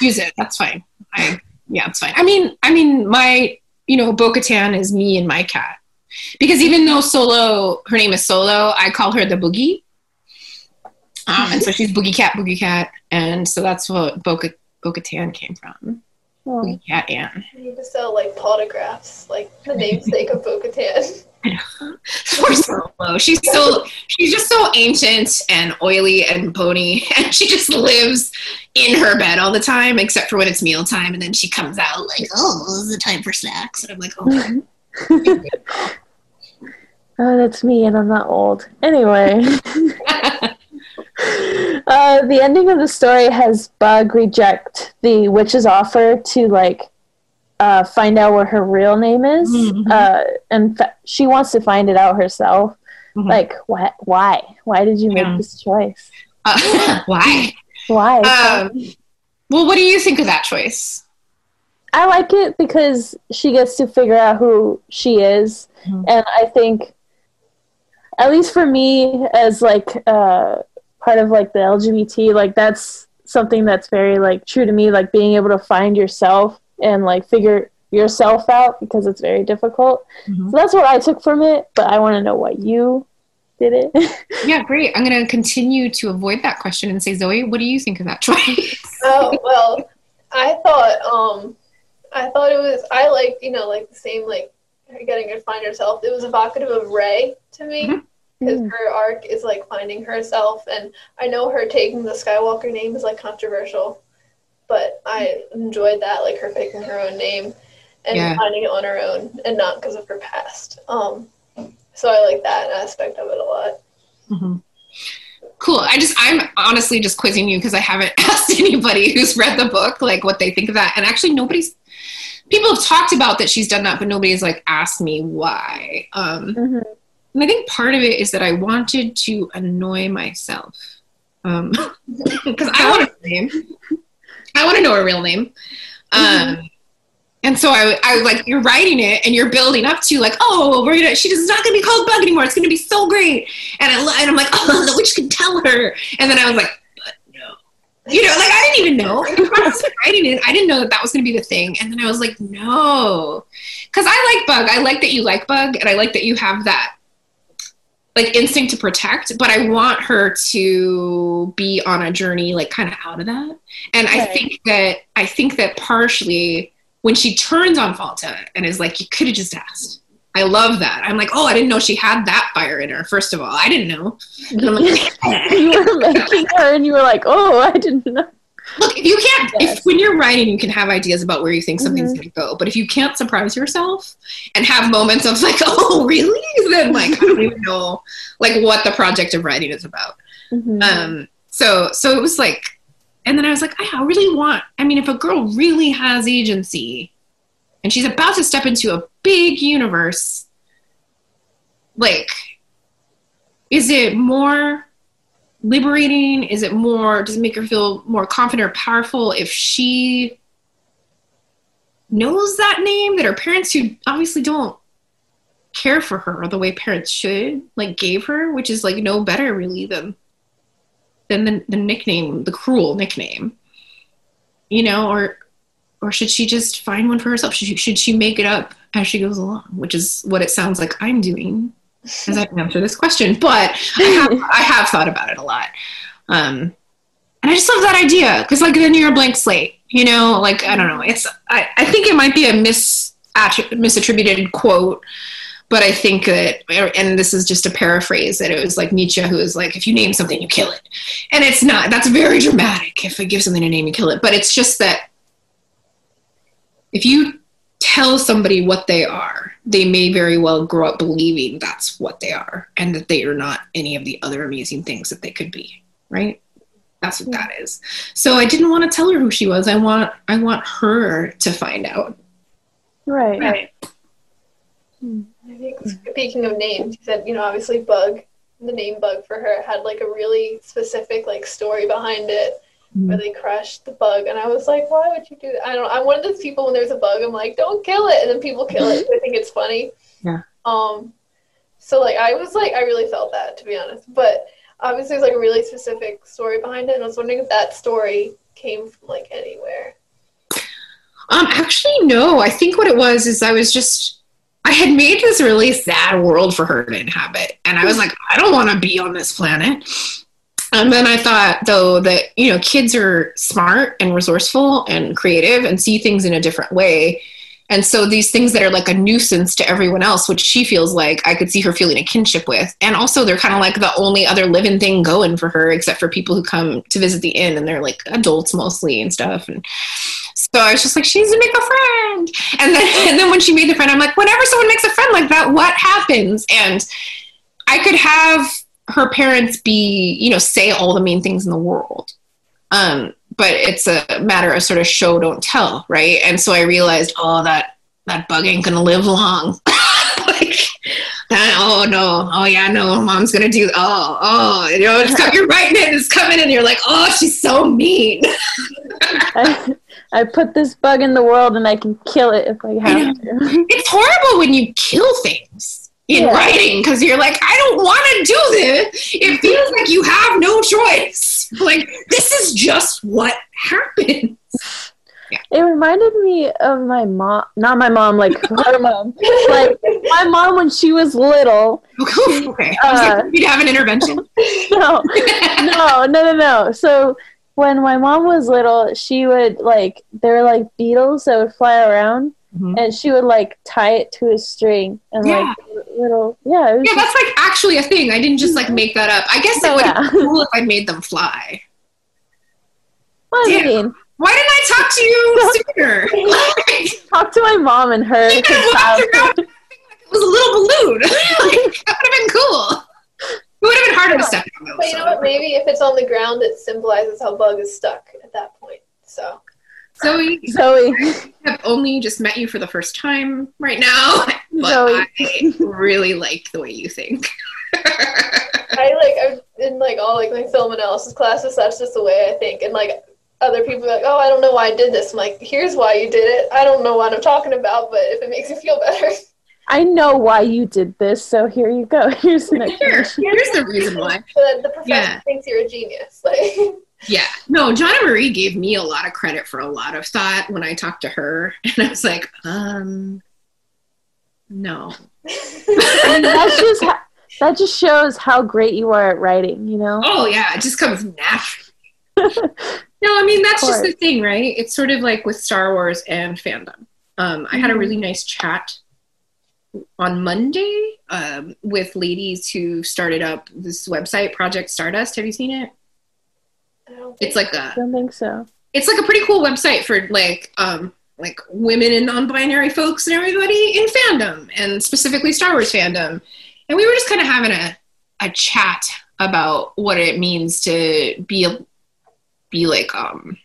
Use it. That's fine. I, yeah, it's fine. I mean, I mean, my, you know, Bo-Katan is me and my cat. Because even though Solo, her name is Solo, I call her the Boogie. Um, and so she's Boogie Cat, Boogie Cat. And so that's what Bo-Katan Bo-Katan came from. Oh. Yeah, Anne. You need to sell like autographs, like the namesake of Bo-Katan. I know. Poor Solo. She's so she's just so ancient and oily and bony, and she just lives in her bed all the time, except for when it's mealtime, and then she comes out like, "Oh, this is the time for snacks," and I'm like, "Oh." Oh, that's me, and I'm not old. Anyway. Uh, the ending of the story has Bug reject the witch's offer to like uh, find out what her real name is, mm-hmm. uh, and fa- she wants to find it out herself. Mm-hmm. Like, why? Why? Why did you yeah. make this choice? Uh, why? Why? Um, well, what do you think of that choice? I like it because she gets to figure out who she is, mm-hmm. and I think, at least for me, as like. Uh, part of like the L G B T, like that's something that's very like true to me, like being able to find yourself and like figure yourself out, because it's very difficult. Mm-hmm. So that's what I took from it, but I want to know what you did it. Yeah, great. I'm going to continue to avoid that question and say, Zoe, what do you think of that choice? Oh, well, I thought, um, I thought it was, I like, you know, like the same, like getting to find yourself. It was evocative of Rey to me. Mm-hmm. Because her arc is like finding herself, and I know her taking the Skywalker name is like controversial, but I enjoyed that, like her picking her own name and yeah. finding it on her own and not because of her past. Um, so I like that aspect of it a lot. Mm-hmm. Cool. I just, I'm honestly just quizzing you because I haven't asked anybody who's read the book, like what they think of that. And actually nobody's, people have talked about that she's done that, but nobody's like asked me why. Um, mm-hmm. And I think part of it is that I wanted to annoy myself, um, because I want a name. I want to know her real name, um, mm-hmm. And so I, I like, you're writing it and you're building up to like, oh, we're gonna, she does, it's not going to be called Bug anymore. It's going to be so great. And, I, and I'm like, oh, the witch can tell her. And then I was like, but no. You know, like I didn't even know. In the process of writing it, I didn't know that that was going to be the thing. And then I was like, no. Because I like Bug. I like that you like Bug. And I like that you have that like instinct to protect. But I want her to be on a journey like kind of out of that. And right. I think that I think that partially... when she turns on Falta and is like, you could have just asked. I love that. I'm like, oh, I didn't know she had that fire in her, first of all. I didn't know. And I'm like, you were making her and you were like, oh, I didn't know. Look, if you can't, yes. if, when you're writing, you can have ideas about where you think something's mm-hmm. going to go. But if you can't surprise yourself and have moments of like, oh, really? Then like, I don't even know like what the project of writing is about. Mm-hmm. Um. So, so it was like, and then I was like, I really want, I mean, if a girl really has agency and she's about to step into a big universe, like, is it more liberating? Is it more, does it make her feel more confident or powerful if she knows that name that her parents, who obviously don't care for her the way parents should, like gave her, which is like no better really than than the, the nickname, the cruel nickname, you know, or, or should she just find one for herself? Should she, should she make it up as she goes along, which is what it sounds like I'm doing as I answer this question, but I have, I have thought about it a lot. Um, and I just love that idea. Cause like then you're a blank slate, you know, like, I don't know. It's, I, I think it might be a mis misattributed quote, but I think that, and this is just a paraphrase, that it was like Nietzsche who is like, if you name something, you kill it. And it's not, that's very dramatic. If I give something a name, you kill it. But it's just that if you tell somebody what they are, they may very well grow up believing that's what they are and that they are not any of the other amazing things that they could be, right? That's what that is. So I didn't want to tell her who she was. I want, I want her to find out. Right. Right. Hmm. I think speaking of names, you said, you know, obviously Bug, the name Bug for her had like a really specific like story behind it mm-hmm. where they crushed the bug. And I was like, why would you do that? I don't know. I'm one of those people when there's a bug, I'm like, don't kill it. And then people kill it. I think it's funny. Yeah. Um. So like, I was like, I really felt that, to be honest. But obviously there's like a really specific story behind it. And I was wondering if that story came from like anywhere. Um. Actually, no. I think what it was is I was just... I had made this really sad world for her to inhabit. And I was like, I don't want to be on this planet. And then I thought, though, that, you know, kids are smart and resourceful and creative and see things in a different way. And so these things that are like a nuisance to everyone else, which she feels like, I could see her feeling a kinship with. And also they're kind of like the only other living thing going for her, except for people who come to visit the inn, and they're like adults mostly and stuff. And so I was just like, she needs to make a friend. And then, and then when she made the friend, I'm like, whenever someone makes a friend like that, what happens? And I could have her parents be, you know, say all the mean things in the world. Um, but it's a matter of sort of show, don't tell. Right. And so I realized, oh, that, that bug ain't going to live long. Like, that, oh no. Oh yeah, no, mom's going to do, oh, oh, you know, it's, you're writing it, it's coming and you're like, oh, she's so mean. I, I put this bug in the world and I can kill it if I have to. It's horrible when you kill things in yeah. writing. Cause you're like, I don't want to do this. It feels like you have no choice. Like, this is just what happens. Yeah. It reminded me of my mom, not my mom, like her mom. Like my mom when she was little. She, okay, I was uh, like, you'd have an intervention. No, no, no, no, no. So when my mom was little, she would like, they were like beetles that would fly around. Mm-hmm. And she would like tie it to a string and yeah. like little yeah. It was yeah, just, that's like actually a thing. I didn't just like make that up. I guess it would yeah. be cool if I made them fly. What do you mean? Why didn't I talk to you sooner? Talk to my mom and her. You could have walked around. It was a little balloon. Like, that would have been cool. It would have been harder yeah. to step on those. But you so. know what? Maybe if it's on the ground, it symbolizes how Bug is stuck at that point. So. Zoe, Zoe, I've only just met you for the first time right now, but Zoe. I really like the way you think. I like, I've been like all like my film analysis classes, that's just the way I think. And like, other people are like, oh, I don't know why I did this. I'm like, here's why you did it. I don't know what I'm talking about, but if it makes you feel better. I know why you did this, so here you go. Here's an explanation. Here, here's the reason why. The, the professor yeah. thinks you're a genius. Like. Yeah. No, Jonah Marie gave me a lot of credit for a lot of thought when I talked to her. And I was like, um, no. I mean, that's just how, that just shows how great you are at writing, you know? Oh, yeah. It just comes naturally. No, I mean, that's just the thing, right? It's sort of like with Star Wars and fandom. Um, I mm-hmm. had a really nice chat on Monday um, with ladies who started up this website, Project Stardust. Have you seen it? It's like a, I don't think so. It's like a pretty cool website for like, um, like women and non-binary folks and everybody in fandom, and specifically Star Wars fandom. And we were just kind of having a, a chat about what it means to be, a, be like, um,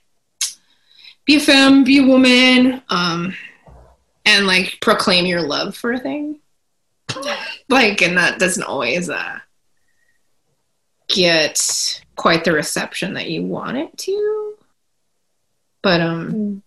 be a femme, be a woman, um, and like proclaim your love for a thing. Like, and that doesn't always, uh, get quite the reception that you want it to, but um mm.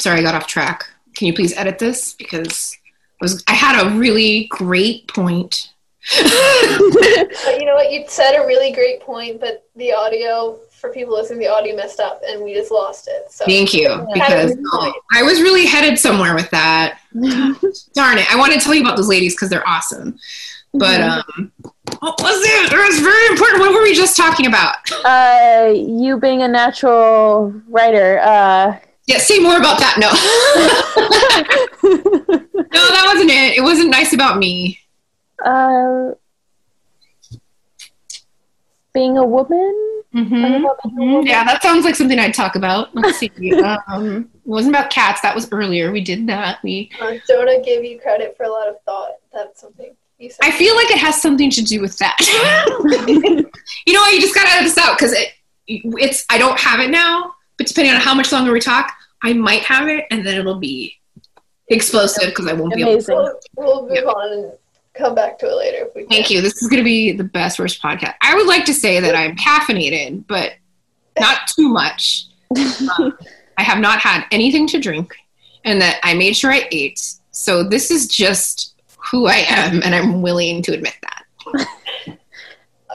sorry, I got off track. Can you please edit this, because I was I had a really great point. But you know what, you said a really great point, but the audio for people listening, the audio messed up and we just lost it, so thank you. Yeah, because oh, I was really headed somewhere with that. Darn it, I want to tell you about those ladies because they're awesome. But um, what was it? It was very important. What were we just talking about? Uh, you being a natural writer. Uh... Yeah, say more about that. No. No, that wasn't it. It wasn't nice about me. Uh, being a woman? Mm-hmm. Being a woman? Yeah, that sounds like something I'd talk about. Let's see. um, it wasn't about cats. That was earlier. We did that. We uh, Jonah gave you credit for a lot of thought. That's something. I feel like it has something to do with that. You know what? You just got to edit this out because it, it's, I don't have it now, but depending on how much longer we talk, I might have it, and then it'll be explosive because I won't Amazing. Be able to. We'll, we'll move yeah. on and come back to it later. If we can. Thank you. This is going to be the best, worst podcast. I would like to say that I'm caffeinated, but not too much. um, I have not had anything to drink, and that I made sure I ate. So this is just who I am, and I'm willing to admit that.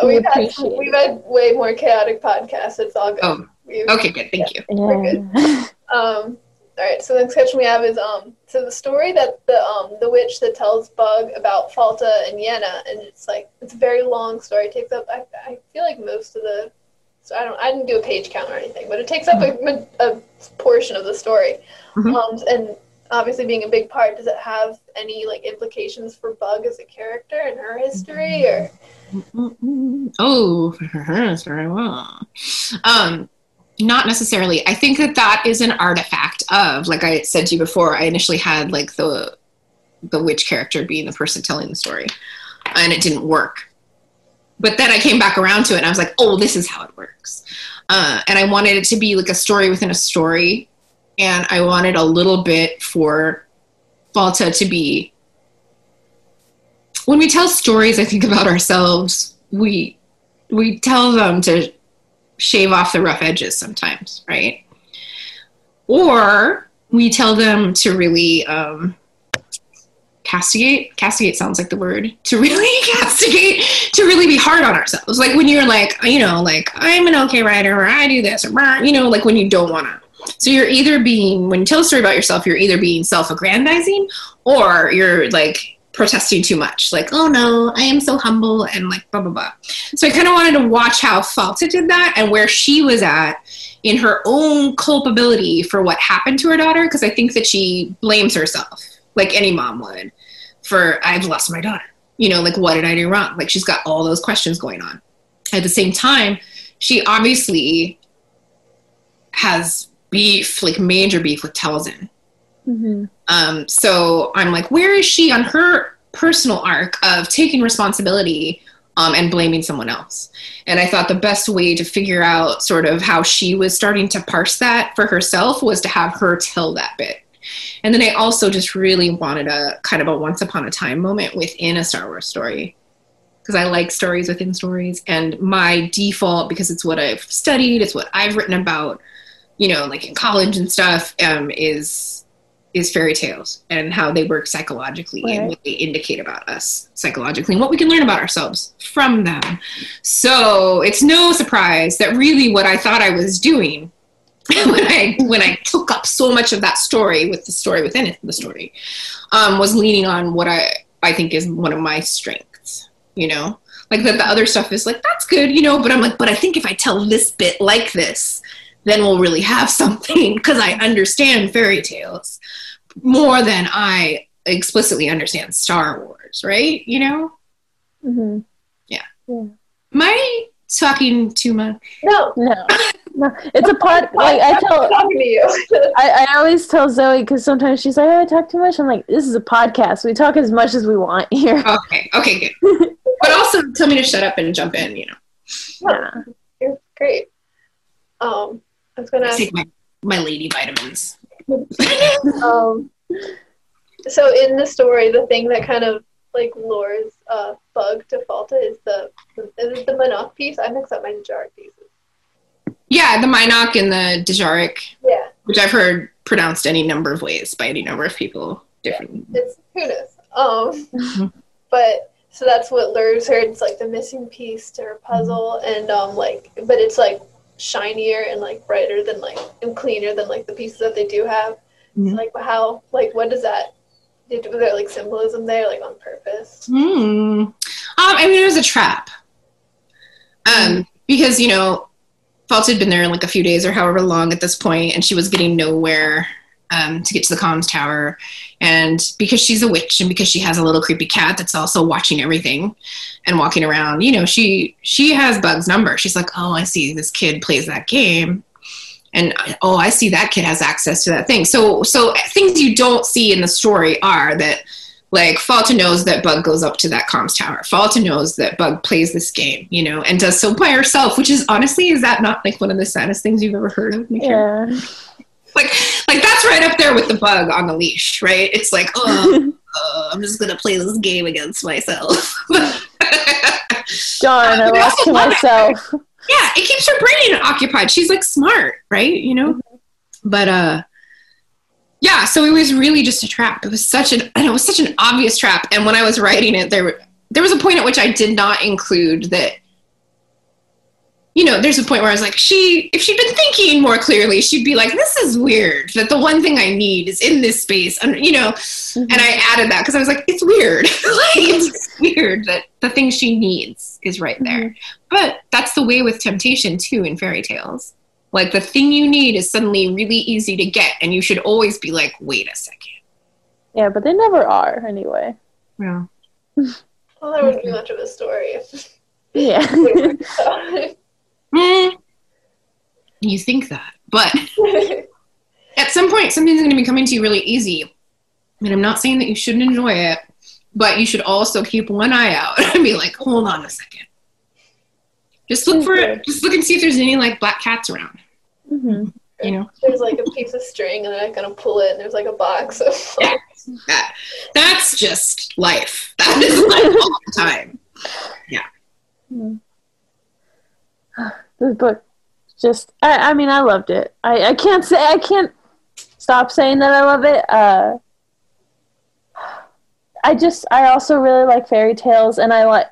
we've, had, we've had way more chaotic podcasts. It's all good. Oh, okay, good. Thank yeah, you. Yeah. We're good. Um, all right, so the next question we have is, um, so the story that the um, the witch that tells Bug about Falta and Yenna, and it's like, it's a very long story. It takes up, I, I feel like most of the, so I don't, I didn't do a page count or anything, but it takes up mm-hmm. a, a portion of the story. Mm-hmm. Um, and obviously being a big part, does it have any like implications for Bug as a character and her history, or oh for her history? Well, um not necessarily. I think that that is an artifact of, like I said to you before, I initially had like the the witch character being the person telling the story, and it didn't work, but then I came back around to it and I was like, oh, this is how it works. Uh and I wanted it to be like a story within a story. And I wanted a little bit for Falta to be, when we tell stories, I think about ourselves, we we tell them to shave off the rough edges sometimes, right? Or we tell them to really um, castigate. Castigate sounds like the word. To really castigate, to really be hard on ourselves. Like when you're like, you know, like I'm an okay writer, or I do this, or you know, like when you don't want to. So you're either being, when you tell a story about yourself, you're either being self-aggrandizing, or you're like protesting too much. Like, oh no, I am so humble and like blah, blah, blah. So I kind of wanted to watch how Falta did that and where she was at in her own culpability for what happened to her daughter. Because I think that she blames herself, like any mom would, for I've lost my daughter. You know, like what did I do wrong? Like she's got all those questions going on. At the same time, she obviously has beef, like major beef with Talzin. Mm-hmm. Um, so I'm like, where is she on her personal arc of taking responsibility um, and blaming someone else? And I thought the best way to figure out sort of how she was starting to parse that for herself was to have her tell that bit. And then I also just really wanted a kind of a once upon a time moment within a Star Wars story, because I like stories within stories. And my default, because it's what I've studied, it's what I've written about, you know, like in college and stuff, um, is is fairy tales and how they work psychologically, right, and what they indicate about us psychologically and what we can learn about ourselves from them. So it's no surprise that really what I thought I was doing when I when I took up so much of that story with the story within it, the story, um, was leaning on what I, I think is one of my strengths, you know? Like that the other stuff is like, that's good, you know, but I'm like, but I think if I tell this bit like this, then we'll really have something, because I understand fairy tales more than I explicitly understand Star Wars, right? You know? Mm-hmm. Yeah. Yeah. Am I talking too much? No, no. No, it's a pod. Like I tell, talking to you. I, I always tell Zoe, because sometimes she's like, oh, "I talk too much." I'm like, "This is a podcast. We talk as much as we want here." Okay, okay, good. But also, tell me to shut up and jump in. You know. Yeah, yeah. Great. Um, I was gonna I take my, my lady vitamins. um, so in the story, the thing that kind of like lures uh Bug to Falta is the is it the Minoc piece. I mix up my Djaric pieces. Yeah, the Minoc and the Djaric, yeah, which I've heard pronounced any number of ways by any number of people. Different. It's, who knows? Um, mm-hmm. But so that's what lures her. It's like the missing piece to her puzzle, and um, like, but it's like shinier and like brighter than like and cleaner than like the pieces that they do have. Mm-hmm. So, like how, like what does that? Did, was there like symbolism there, like on purpose? Mm. Um, I mean, it was a trap. Um, mm-hmm. Because you know, Falta had been there in like a few days or however long at this point, and she was getting nowhere um, to get to the comms tower. And because she's a witch and because she has a little creepy cat that's also watching everything and walking around, you know, she she has Bug's number. She's like, oh, I see this kid plays that game. And, oh, I see that kid has access to that thing. So, so things you don't see in the story are that, like, Falta knows that Bug goes up to that comms tower. Falta knows that Bug plays this game, you know, and does so by herself, which is, honestly, is that not, like, one of the saddest things you've ever heard of? Make yeah. Sure. Like, like, that's right up there with the Bug on the leash, right? It's like, oh, uh, I'm just going to play this game against myself. Darn, I lost to myself. It. Yeah, it keeps her brain occupied. She's, like, smart, right, you know? Mm-hmm. But, uh... yeah, so it was really just a trap. It was such an and it was such an obvious trap. And when I was writing it, there there was a point at which I did not include that. You know, there's a point where I was like, she if she'd been thinking more clearly, she'd be like, this is weird. That the one thing I need is in this space, and you know. Mm-hmm. And I added that because I was like, it's weird. Like, it's weird that the thing she needs is right there. But that's the way with temptation too in fairy tales. Like, the thing you need is suddenly really easy to get, and you should always be like, wait a second. Yeah, but they never are, anyway. Yeah. Well, that wouldn't be much of a story. Yeah. Mm, you think that. But at some point, something's going to be coming to you really easy. And I'm not saying that you shouldn't enjoy it, but you should also keep one eye out and be like, hold on a second. Just look for it. Just look and see if there's any, like, black cats around. Mm-hmm. You know? There's, like, a piece of string, and they're not going to pull it, and there's, like, a box of... Yeah. That, that's just life. That is life all the time. Yeah. Mm-hmm. This book just... I, I mean, I loved it. I, I can't say... I can't stop saying that I love it. Uh, I just... I also really like fairy tales, and I like,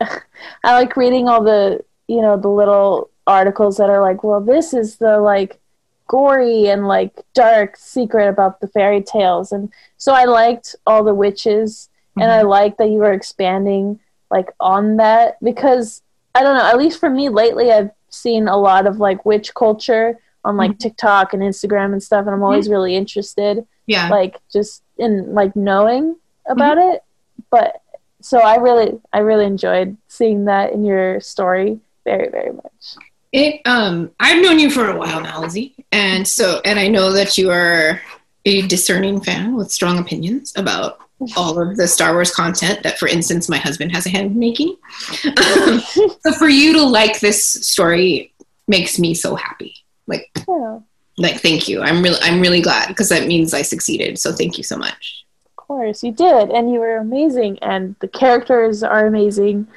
I like reading all the... you know, the little articles that are like, well, this is the, like, gory and, like, dark secret about the fairy tales. And so I liked all the witches, mm-hmm. and I liked that you were expanding, like, on that. Because, I don't know, at least for me lately, I've seen a lot of, like, witch culture on, like, mm-hmm. TikTok and Instagram and stuff, and I'm always mm-hmm. really interested, yeah, like, just in, like, knowing about mm-hmm. it. But, so I really, I really enjoyed seeing that in your story. Very, very much. It. Um. I've known you for a while now, Lizzie, and so and I know that you are a discerning fan with strong opinions about all of the Star Wars content that, for instance, my husband has a hand in making. Um, so for you to like this story makes me so happy. Like, yeah. Like, thank you. I'm really, I'm really glad, because that means I succeeded. So thank you so much. Of course, you did, and you were amazing, and the characters are amazing.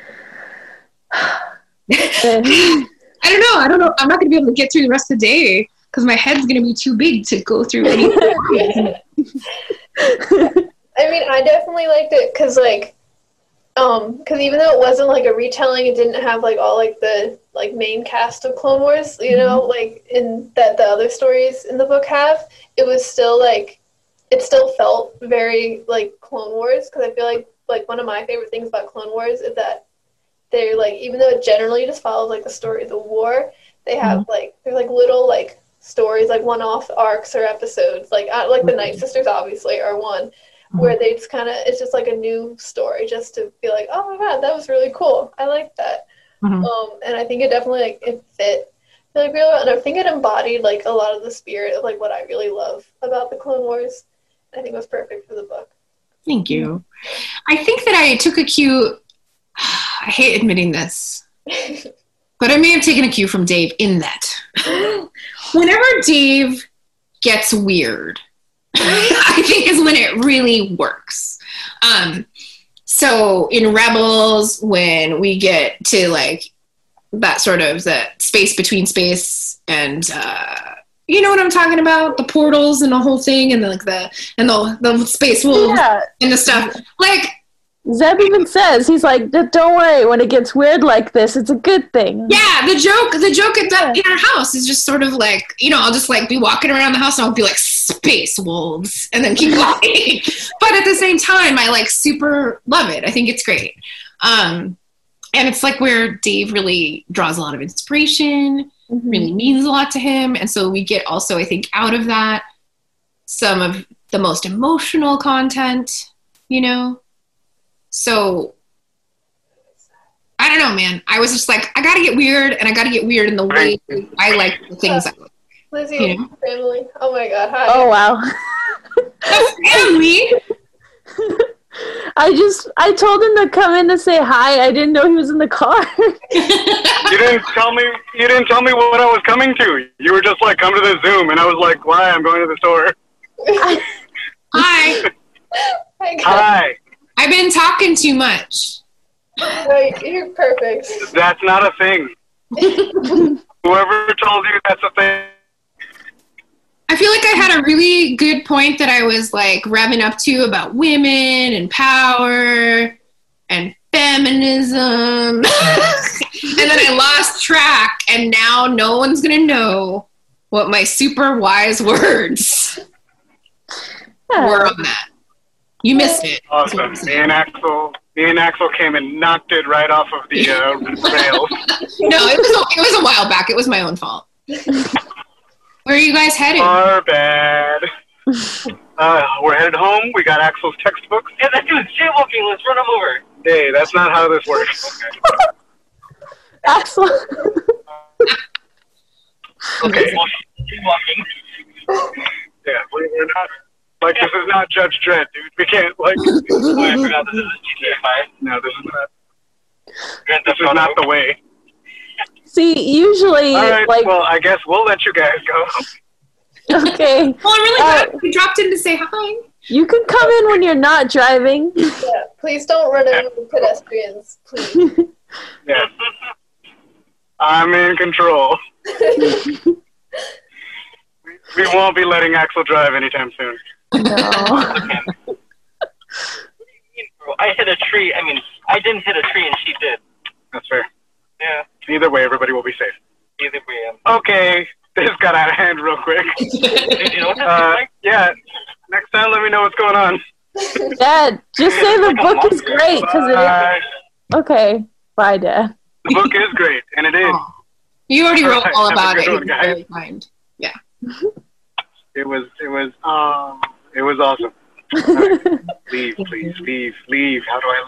I don't know. I don't know. I'm not going to be able to get through the rest of the day because my head's going to be too big to go through any. I mean, I definitely liked it because, like, um, because even though it wasn't like a retelling, it didn't have like all like the like main cast of Clone Wars, you know, like in that the other stories in the book have. It was still like, it still felt very like Clone Wars, because I feel like like one of my favorite things about Clone Wars is that they're like, even though it generally just follows like the story of the war, they have like they're like little like stories, like one-off arcs or episodes, like uh, like the Night Sisters obviously are one, where they just kind of, it's just like a new story just to be like, oh my god, that was really cool, I like that. Mm-hmm. Um, and I think it definitely like it fit like real, and I think it embodied like a lot of the spirit of like what I really love about the Clone Wars. I think it was perfect for the book. Thank you. I think that I took a cue, I hate admitting this, but I may have taken a cue from Dave in that whenever Dave gets weird, I think is when it really works. Um, so in Rebels, when we get to like that sort of the space between space and, uh, you know what I'm talking about? The portals and the whole thing, and the, like the and the the space wolves, yeah, and the stuff. Like Zeb even says, he's like, "Don't worry, when it gets weird like this, it's a good thing." Yeah, the joke, the joke at that yeah. in our house is just sort of like, you know, I'll just like be walking around the house and I'll be like, "Space wolves," and then keep walking. But at the same time, I like super love it. I think it's great, um, and it's like where Dave really draws a lot of inspiration. Really means a lot to him, and so we get also, I think, out of that some of the most emotional content, you know. So I don't know, man, I was just like, I gotta get weird, and I gotta get weird in the way I like the things uh, I like. Lizzie, you know? Family, oh my god, hi. Oh wow. Family. I just, I told him to come in to say hi. I didn't know he was in the car. You didn't tell me, you didn't tell me what I was coming to. You were just like, come to the Zoom. And I was like, why? I'm going to the store. Hi. Hi. I've been talking too much. Like, you're perfect. That's not a thing. Whoever told you that's a thing. I feel like I had a really good point that I was like revving up to about women and power and feminism. And then I lost track, and now no one's going to know what my super wise words oh. were on that. You missed it. Awesome. Me and Axel, me and Axel came and knocked it right off of the uh, rails. No, it was, a, it was a while back. It was my own fault. Where are you guys headed? Our bad. Uh, we're headed home. We got Axel's textbooks. Yeah, that dude's jaywalking. Let's run him over. Hey, that's not how this works. Okay. Axel. Okay. Jaywalking. Yeah, we're not. Like, this is not Judge Dredd, dude. We can't, like. I forgot this is G T A five. No, this is not. This is not the way. See, usually, all right, like, well, I guess we'll let you guys go. Okay. Well, I'm really glad uh, you dropped in to say hi. You can come in when you're not driving. Yeah, please don't run over yeah. pedestrians, please. Yeah. I'm in control. we, we won't be letting Axel drive anytime soon. No. I hit a tree. I mean, I didn't hit a tree, and she did. That's fair. Yeah. Either way, everybody will be safe. Either way. I'm okay. This got out of hand real quick. uh, yeah. Next time, let me know what's going on. Dad, just say the like book is great. Cause it is. Okay. Bye, Dad. The book is great, and it is. Oh. You already wrote all, all about it. One, really kind. Yeah. It was, it was, um, it was awesome. Right. Leave, please, leave, leave. How do I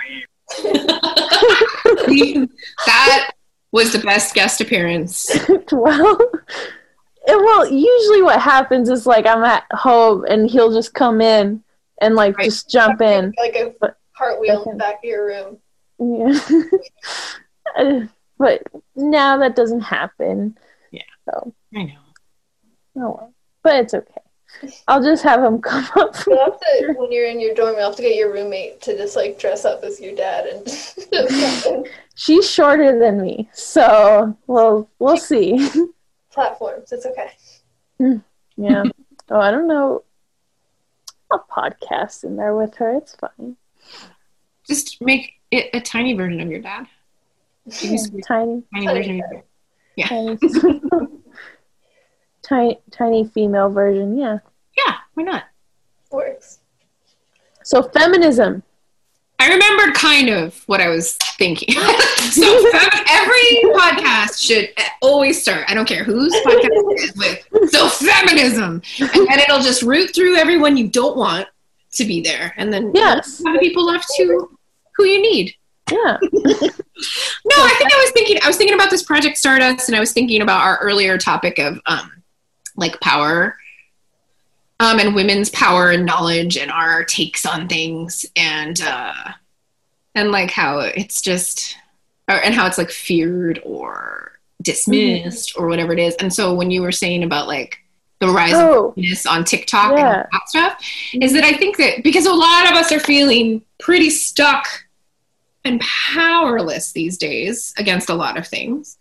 leave? That was the best guest appearance. Well, it, well, usually what happens is like I'm at home and he'll just come in and like right. just jump in. Like a cartwheel in the back of your room. Yeah. But now that doesn't happen. Yeah. So. I know. Oh well. But it's okay. I'll just have him come up. You'll have to, when you're in your dorm, you'll have to get your roommate to just, like, dress up as your dad. And she's shorter than me, so we'll, we'll see. Platforms, it's okay. Yeah. Oh, I don't know. A podcast in there with her. It's fine. Just make it a tiny version of your dad. Yeah, tiny, tiny, version of your, yeah. Tiny, tiny, tiny female version. Yeah. Yeah. Why not? Works. So feminism. I remembered kind of what I was thinking. So fem- every podcast should always start, I don't care whose podcast it is with, so feminism. And then it'll just root through everyone you don't want to be there. And then yes. Have people left to who you need. Yeah. No, I think I was thinking, I was thinking about this Project Stardust, and I was thinking about our earlier topic of um, like power Um, and women's power and knowledge and our takes on things, and uh, and like how it's just, or, and how it's like feared or dismissed mm-hmm. or whatever it is. And so when you were saying about like the rise oh, of fitness on TikTok yeah. and that stuff, mm-hmm. is that I think that because a lot of us are feeling pretty stuck and powerless these days against a lot of things,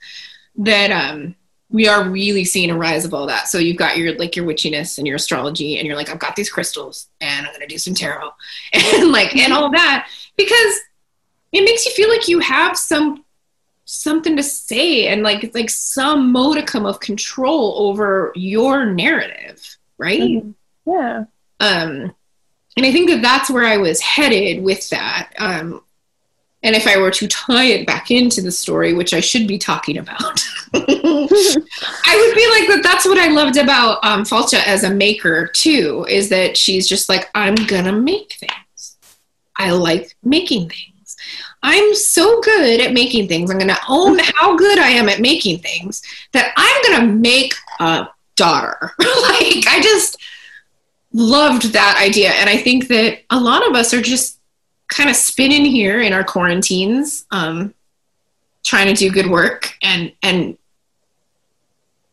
that um. we are really seeing a rise of all that. So you've got your, like your witchiness and your astrology, and you're like, I've got these crystals and I'm going to do some tarot and like, and all that, because it makes you feel like you have some, something to say. And like, it's like some modicum of control over your narrative. Right. Mm-hmm. Yeah. Um, and I think that that's where I was headed with that. Um, And if I were to tie it back into the story, which I should be talking about, I would be like that. That's what I loved about um, Falcha as a maker too, is that she's just like, I'm going to make things. I like making things. I'm so good at making things. I'm going to own how good I am at making things that I'm going to make a daughter. Like, I just loved that idea. And I think that a lot of us are just kind of spinning here in our quarantines, um, trying to do good work. And, and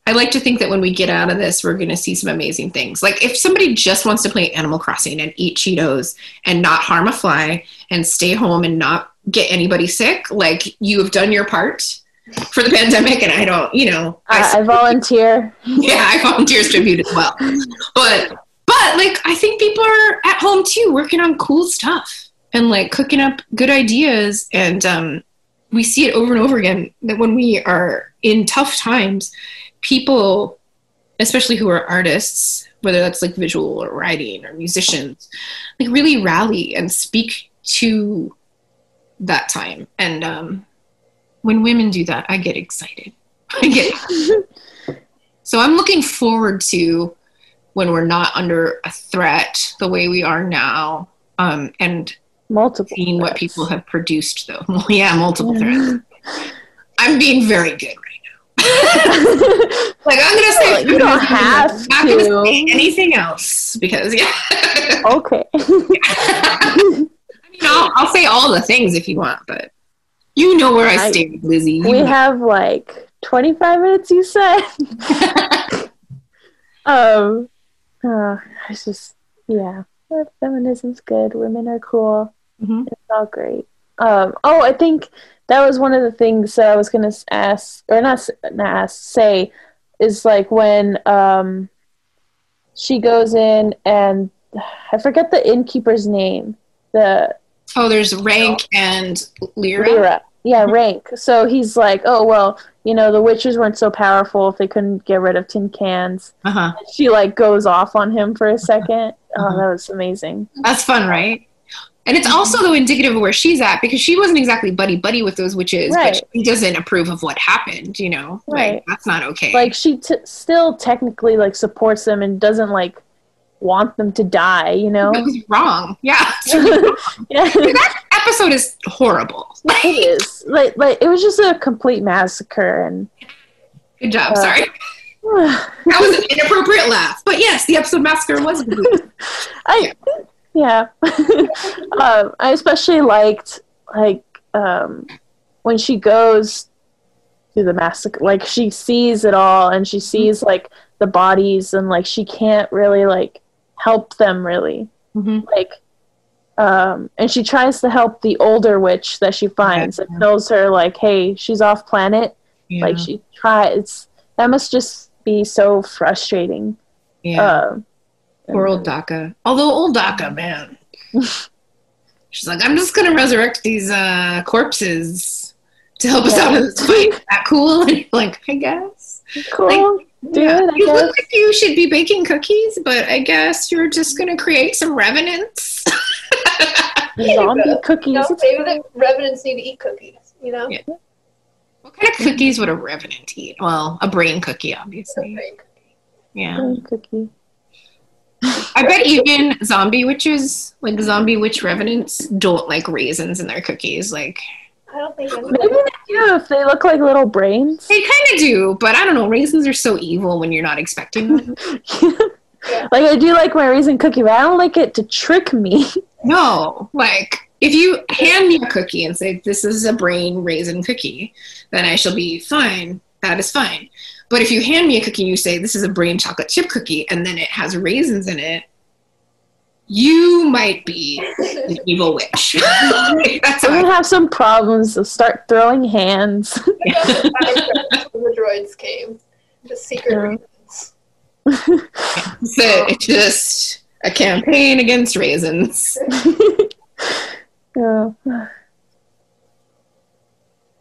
I like to think that when we get out of this, we're going to see some amazing things. Like if somebody just wants to play Animal Crossing and eat Cheetos and not harm a fly and stay home and not get anybody sick, like you have done your part for the pandemic. And I don't, you know, uh, I, I volunteer. Yeah. I volunteer tribute as well. But, but like, I think people are at home too, working on cool stuff. And like cooking up good ideas. And um, we see it over and over again that when we are in tough times, people, especially who are artists, whether that's like visual or writing or musicians, like really rally and speak to that time. And um, when women do that, I get excited. I get excited. So I'm looking forward to when we're not under a threat the way we are now. Um, and multiple seeing threats. What people have produced, though. Well, yeah, multiple threads. I'm being very good right now. Like, I'm going to say... You don't have to. I'm not going to say anything else, because, yeah. Okay. I mean, I'll, I'll say all the things if you want, but you know where I, I stand, Lizzie. You we know. Have, like, twenty-five minutes, you said? um, oh, it's just, yeah. Feminism's good. Women are cool. Mm-hmm. It's all great. Um, oh, I think that was one of the things that I was going to ask, or not, not ask, say, is like when um, she goes in and I forget the innkeeper's name. The Oh, there's Rank you know, and Lyra. Lyra. Yeah, mm-hmm. Rank. So he's like, oh, well, you know, the witches weren't so powerful if they couldn't get rid of tin cans. Uh-huh. And she like goes off on him for a second. Oh, that was amazing. That's fun, right? And it's also, though, indicative of where she's at, because she wasn't exactly buddy-buddy with those witches, right. But she doesn't approve of what happened, you know? Right. Like, that's not okay. Like, she t- still technically, like, supports them and doesn't, like, want them to die, you know? That was wrong. Yeah. Really wrong. Yeah. That episode is horrible. Like, it is. Like, like, it was just a complete massacre. And Good job. Uh, sorry. That was an inappropriate laugh, but yes, the episode massacre was good. I yeah, um, I especially liked like um, when she goes through the massacre, like she sees it all and she sees like the bodies and like she can't really like help them really, mm-hmm. like um, and she tries to help the older witch that she finds yeah, yeah. that tells her like, hey, she's off planet, yeah. like she tries. That must just be so frustrating. Yeah. Uh, Poor old DACA. Although old DACA, man. She's like, I'm just going to resurrect these uh, corpses to help yeah. us out of this week. Is that cool? And you're like, I guess. Cool. Like, Dude, yeah. I you guess. Look like you should be baking cookies, but I guess you're just going to create some revenants. Zombie cookies. No, maybe the revenants need to eat cookies, you know? Yeah. What kind of cookies would a revenant eat? Well, a brain cookie, obviously. A brain cookie. Yeah. Brain cookie. I bet even zombie witches, like zombie witch revenants, don't like raisins in their cookies. Like, I don't think maybe they do if they look like little brains. They kind of do, but I don't know. Raisins are so evil when you're not expecting them. Yeah. Like, I do like my raisin cookie, but I don't like it to trick me. No, like if you hand me a cookie and say this is a brain raisin cookie, then I shall be fine. That is fine. But if you hand me a cookie and you say, this is a brain chocolate chip cookie, and then it has raisins in it, you might be an evil witch. That's We're going to have some problems. They'll start throwing hands. Yeah. The droids came. Just secret yeah. raisins. So it's just a campaign against raisins. Yeah.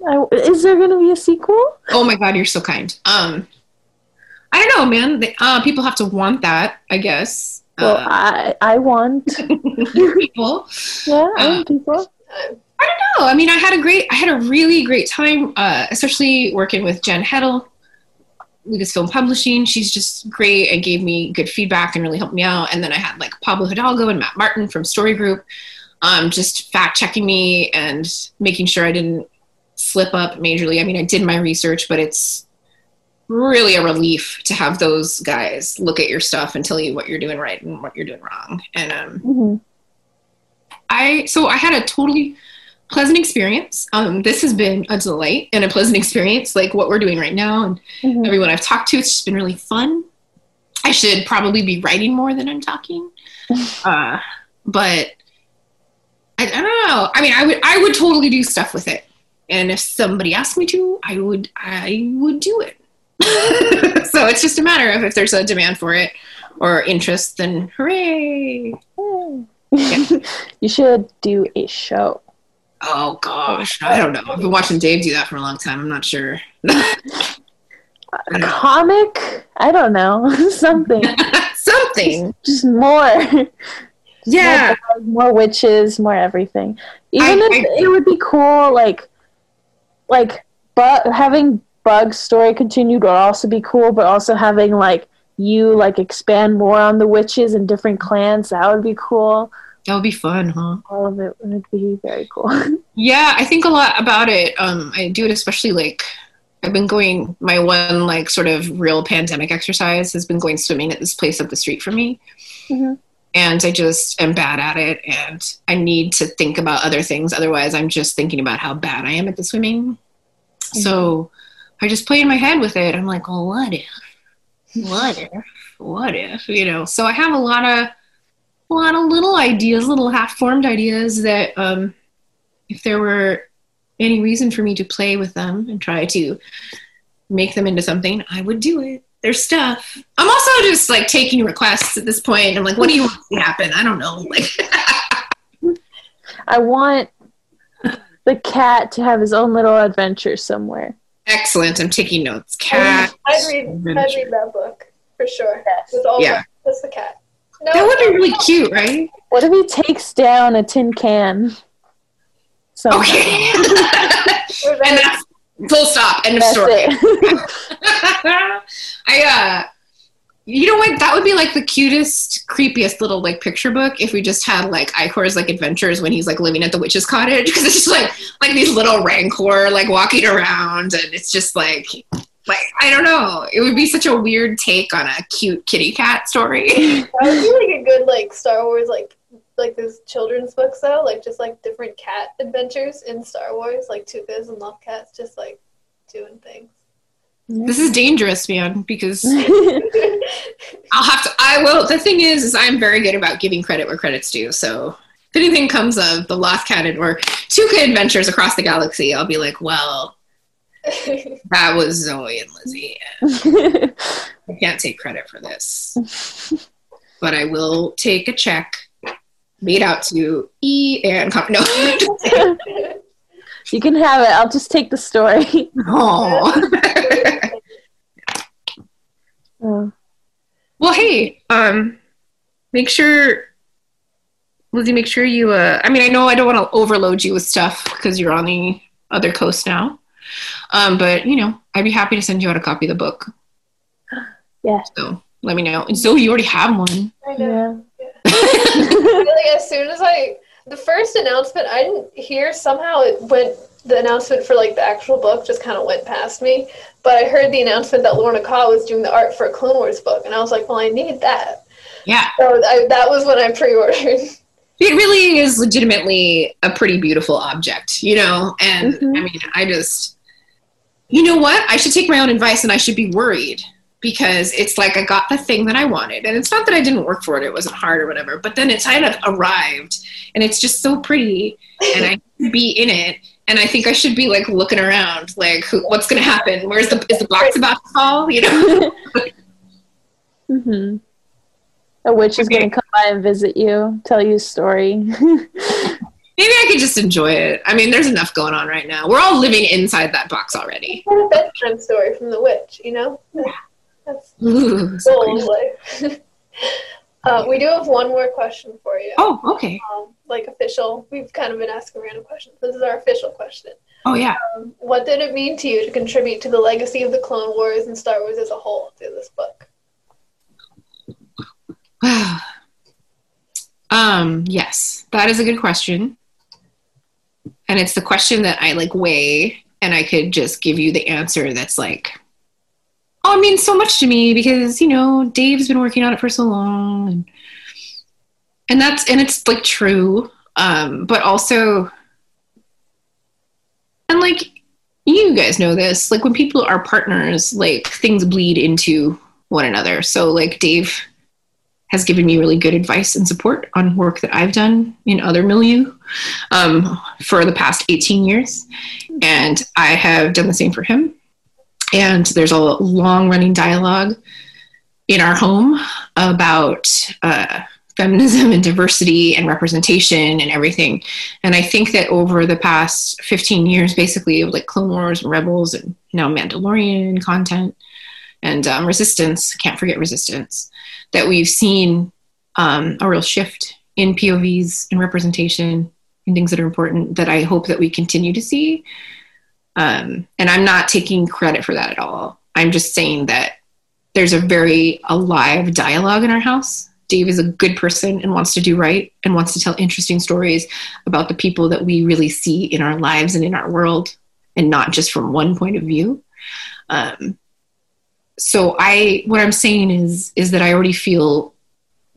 I, is there going to be a sequel? Oh my God, you're so kind. Um, I don't know, man. They, uh, people have to want that, I guess. Well, uh, I I want people. Yeah, I want um, people. I don't know. I mean, I had a great, I had a really great time, uh, especially working with Jen Heddle, Lucasfilm Publishing. She's just great and gave me good feedback and really helped me out. And then I had like Pablo Hidalgo and Matt Martin from Story Group, um, just fact checking me and making sure I didn't slip up majorly. I mean, I did my research, but it's really a relief to have those guys look at your stuff and tell you what you're doing right and what you're doing wrong. And um, mm-hmm. I so I had a totally pleasant experience. Um, this has been a delight and a pleasant experience, like what we're doing right now. And mm-hmm. everyone I've talked to, it's just been really fun. I should probably be writing more than I'm talking. uh, but I, I don't know. I mean, I would I would totally do stuff with it. And if somebody asked me to, I would, I would do it. So it's just a matter of if there's a demand for it or interest, then hooray. Yeah. You should do a show. Oh gosh. I don't know. I've been watching Dave do that for a long time. I'm not sure. A comic? I don't know. Something. Something. Just, just more. Yeah. More, dogs, more witches, more everything. Even I, if I, it would be cool, like, Like, but having Bug's story continued would also be cool, but also having, like, you, like, expand more on the witches and different clans, that would be cool. That would be fun, huh? All of it would be very cool. Yeah, I think a lot about it. Um, I do it especially, like, I've been going, my one, like, sort of real pandemic exercise has been going swimming at this place up the street from me. Mm-hmm. And I just am bad at it, and I need to think about other things. Otherwise, I'm just thinking about how bad I am at the swimming. Mm-hmm. So I just play in my head with it. I'm like, well, what if? What if? What if? You know, so I have a lot of a lot of little ideas, little half-formed ideas that um, if there were any reason for me to play with them and try to make them into something, I would do it. Their stuff. I'm also just like taking requests at this point. I'm like, what do you want to happen? I don't know. Like, I want the cat to have his own little adventure somewhere. Excellent. I'm taking notes. Cat. I'd read, I'd read that book for sure. Yes. With all yeah. the, with the cat. No, that would be really no. cute, right? What if he takes down a tin can? Somehow? Okay. And that's full stop. End of story. I, uh, you know what? That would be like the cutest, creepiest little like picture book if we just had like Icor's like adventures when he's like living at the witch's cottage, because it's just like like these little rancor like walking around, and it's just like like I don't know. It would be such a weird take on a cute kitty cat story. That would be like a good like Star Wars like. Like those children's books though, like just like different cat adventures in Star Wars, like Tukas and Lovecats just like doing things. This is dangerous, man, because I'll have to, I will, the thing is, is I'm very good about giving credit where credit's due, so if anything comes of the Lost Cat or Tuka adventures across the galaxy, I'll be like, well, That was Zoe and Lizzie. I can't take credit for this, but I will take a check made out to E and Com- no. You can have it. I'll just take the story. Oh. Oh. Well, hey, um, make sure, Lizzie, make sure you, uh, I mean, I know I don't want to overload you with stuff because you're on the other coast now, um, but, you know, I'd be happy to send you out a copy of the book. Yeah. So let me know. And so you already have one. I know. Yeah. I feel like as soon as I, the first announcement, I didn't hear, somehow it went, the announcement for like the actual book just kind of went past me, but I heard the announcement that Lorna Ka was doing the art for a Clone Wars book, and I was like, well, I need that. Yeah. So I, that was when I pre-ordered. It really is legitimately a pretty beautiful object, you know? And mm-hmm. I mean, I just, you know what? I should take my own advice and I should be worried, because it's like I got the thing that I wanted. And it's not that I didn't work for it, it wasn't hard or whatever, but then it's kind of arrived and it's just so pretty and I should be in it. And I think I should be like looking around, like who, what's going to happen? Where's the, is the box about to fall? You know? Mm-hmm. A witch is okay. Going to come by and visit you, tell you a story. Maybe I could just enjoy it. I mean, there's enough going on right now. We're all living inside that box already. It's a bedtime story from the witch, you know? Yeah. That's Ooh, cool. uh, we do have one more question for you. Oh, okay. Um, like official. We've kind of been asking random questions. This is our official question. Oh, yeah. Um, what did it mean to you to contribute to the legacy of the Clone Wars and Star Wars as a whole through this book? Um, yes, that is a good question. And it's the question that I like weigh, and I could just give you the answer that's like, oh, it means so much to me because, you know, Dave's been working on it for so long, and, and that's, and it's like true. Um, but also, and like, you guys know this, like when people are partners, like things bleed into one another. So like Dave has given me really good advice and support on work that I've done in other milieu um, for the past eighteen years. And I have done the same for him. And there's a long running dialogue in our home about uh, feminism and diversity and representation and everything. And I think that over the past fifteen years, basically like Clone Wars and Rebels and now Mandalorian content and um, Resistance, can't forget Resistance, that we've seen um, a real shift in P O Vs and representation and things that are important that I hope that we continue to see. Um, and I'm not taking credit for that at all. I'm just saying that there's a very alive dialogue in our house. Dave is a good person and wants to do right and wants to tell interesting stories about the people that we really see in our lives and in our world, and not just from one point of view. Um, So I, what I'm saying is, is that I already feel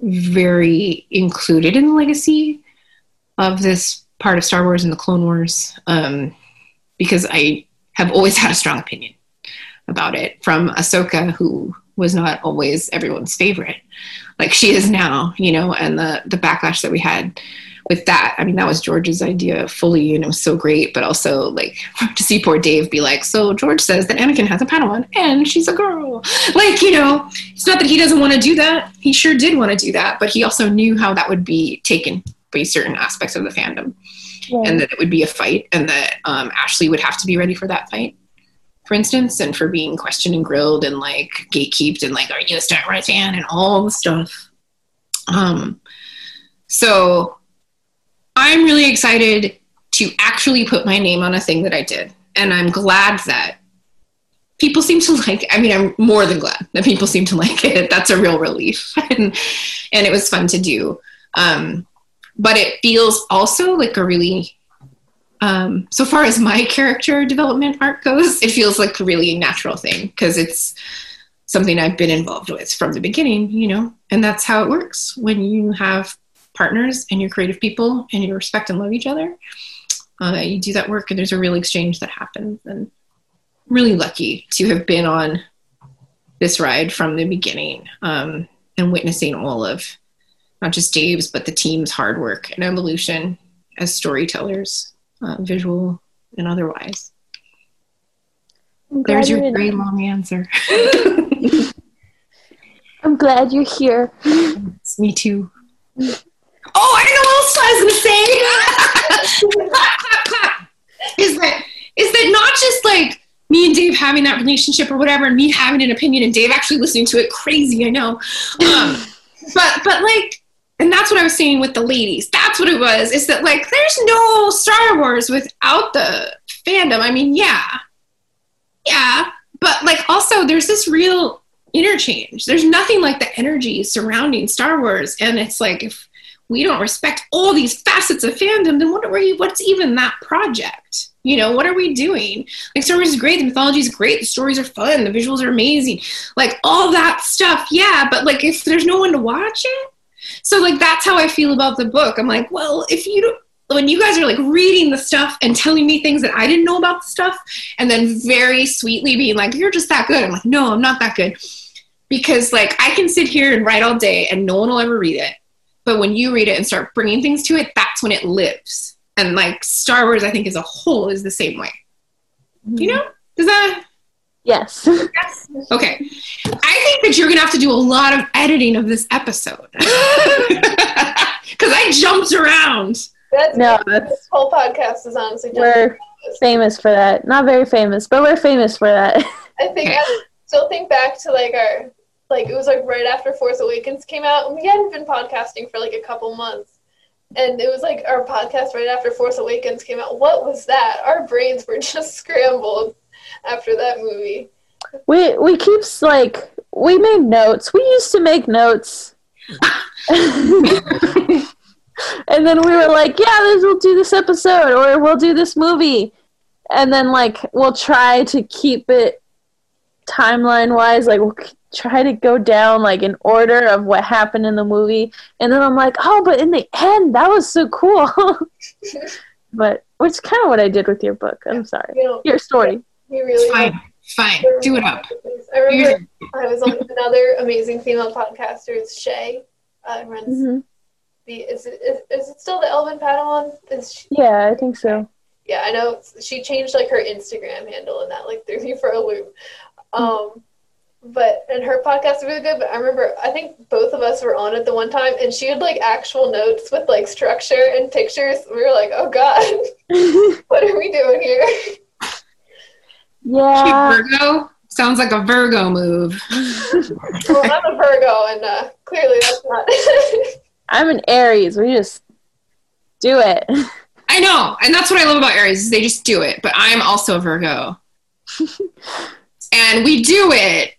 very included in the legacy of this part of Star Wars and the Clone Wars, um, because I have always had a strong opinion about it, from Ahsoka, who was not always everyone's favorite, like she is now, you know, and the, the backlash that we had with that. I mean, that was George's idea fully, and it was so great, but also like to see poor Dave be like, so George says that Anakin has a Padawan and she's a girl. Like, you know, it's not that he doesn't want to do that. He sure did want to do that, but he also knew how that would be taken by certain aspects of the fandom, yeah. And that it would be a fight, and that um, Ashley would have to be ready for that fight, for instance, and for being questioned and grilled and like gatekeeped and like, are you a Star Wars fan and all the stuff. Um, so I'm really excited to actually put my name on a thing that I did. And I'm glad that people seem to like it. I mean, I'm more than glad that people seem to like it. That's a real relief. and, and it was fun to do. Um, but it feels also like a really, um, so far as my character development arc goes, it feels like a really natural thing, because it's something I've been involved with from the beginning, you know, and that's how it works when you have partners and you're creative people and you respect and love each other. Uh, you do that work and there's a real exchange that happens. And I'm really lucky to have been on this ride from the beginning um, and witnessing all of not just Dave's, but the team's hard work and evolution as storytellers, uh, visual and otherwise. There's your very long answer. I'm glad you're here. Yes, me too. Oh, I know what else I was going to say. is, that, is that not just like me and Dave having that relationship or whatever, and me having an opinion and Dave actually listening to it. Crazy, I know. Um, but, but like, and that's what I was saying with the ladies. That's what it was. Is that like, there's no Star Wars without the fandom. I mean, yeah. Yeah. But like, also there's this real interchange. There's nothing like the energy surrounding Star Wars. And it's like, if we don't respect all these facets of fandom, then what are we, what's even that project? You know, what are we doing? Like, Star Wars is great, the mythology is great, the stories are fun, the visuals are amazing, like all that stuff, yeah, but like if there's no one to watch it, so like that's how I feel about the book. I'm like, well, if you don't, when you guys are like reading the stuff and telling me things that I didn't know about the stuff, and then very sweetly being like, you're just that good. I'm like, no, I'm not that good. Because like I can sit here and write all day and no one will ever read it. But when you read it and start bringing things to it, that's when it lives. And like Star Wars, I think as a whole is the same way. You know? Does that? Yes. Yes. Okay. I think that you're going to have to do a lot of editing of this episode. Because I jumped around. That's no, that's, this whole podcast is honestly just we're famous for that. Not very famous, but we're famous for that. I think okay. I still think back to like our, like it was like right after Force Awakens came out, and we hadn't been podcasting for like a couple months. And it was like our podcast right after Force Awakens came out. What was that? Our brains were just scrambled after that movie. We we keep like we made notes. We used to make notes. And then we were like, yeah, this, we'll do this episode, or we'll do this movie. And then, like, we'll try to keep it timeline-wise. Like, we'll try to go down, like, in order of what happened in the movie. And then I'm like, oh, but in the end, that was so cool. But it's kind of what I did with your book. I'm sorry. You know, your story. You really fine. Fine. Do it up. I remember I was on another amazing female podcaster. It's Shay. Uh, runs... Mm-hmm. Is it, is, is it still the Elven Padawan? Is she, yeah, I think so. Yeah, I know. She changed, like, her Instagram handle, and that, like, threw me for a loop. Um, but, and her podcast was really good, but I remember, I think both of us were on it the one time, and she had, like, actual notes with, like, structure and pictures. We were like, oh, God, what are we doing here? Yeah. She Virgo? Sounds like a Virgo move. Well, I'm a Virgo, and uh, clearly that's not... I'm an Aries. We just do it. I know. And that's what I love about Aries is they just do it. But I'm also a Virgo. And we do it,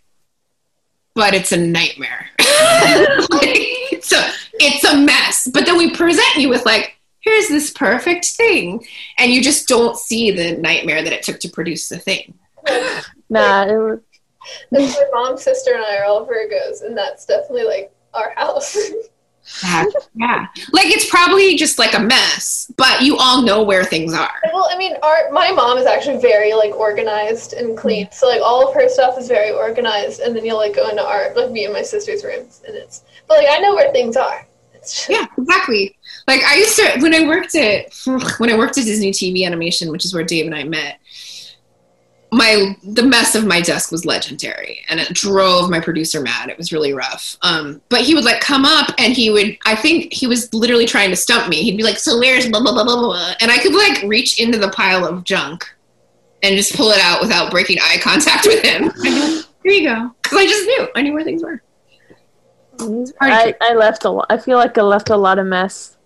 but it's a nightmare. Like, so it's a mess. But then we present you with like, here's this perfect thing. And you just don't see the nightmare that it took to produce the thing. Nah. It was... That's my mom, sister, and I are all Virgos. And that's definitely like our house. Yeah. Yeah, like it's probably just like a mess, but you all know where things are. Well, I mean, our my mom is actually very like organized and clean, so like all of her stuff is very organized. And then you'll like go into our like me and my sister's rooms, and it's but like I know where things are. It's just... Yeah, exactly. Like I used to when I worked at when I worked at Disney T V Animation, which is where Dave and I met. My the mess of my desk was legendary, and it drove my producer mad. It was really rough. Um, but he would like come up, and he would I think he was literally trying to stump me. He'd be like, "So where's blah blah blah blah blah," and I could like reach into the pile of junk and just pull it out without breaking eye contact with him. Here you go, because I just knew I knew where things were. I, I left a lot. I feel like I left a lot of mess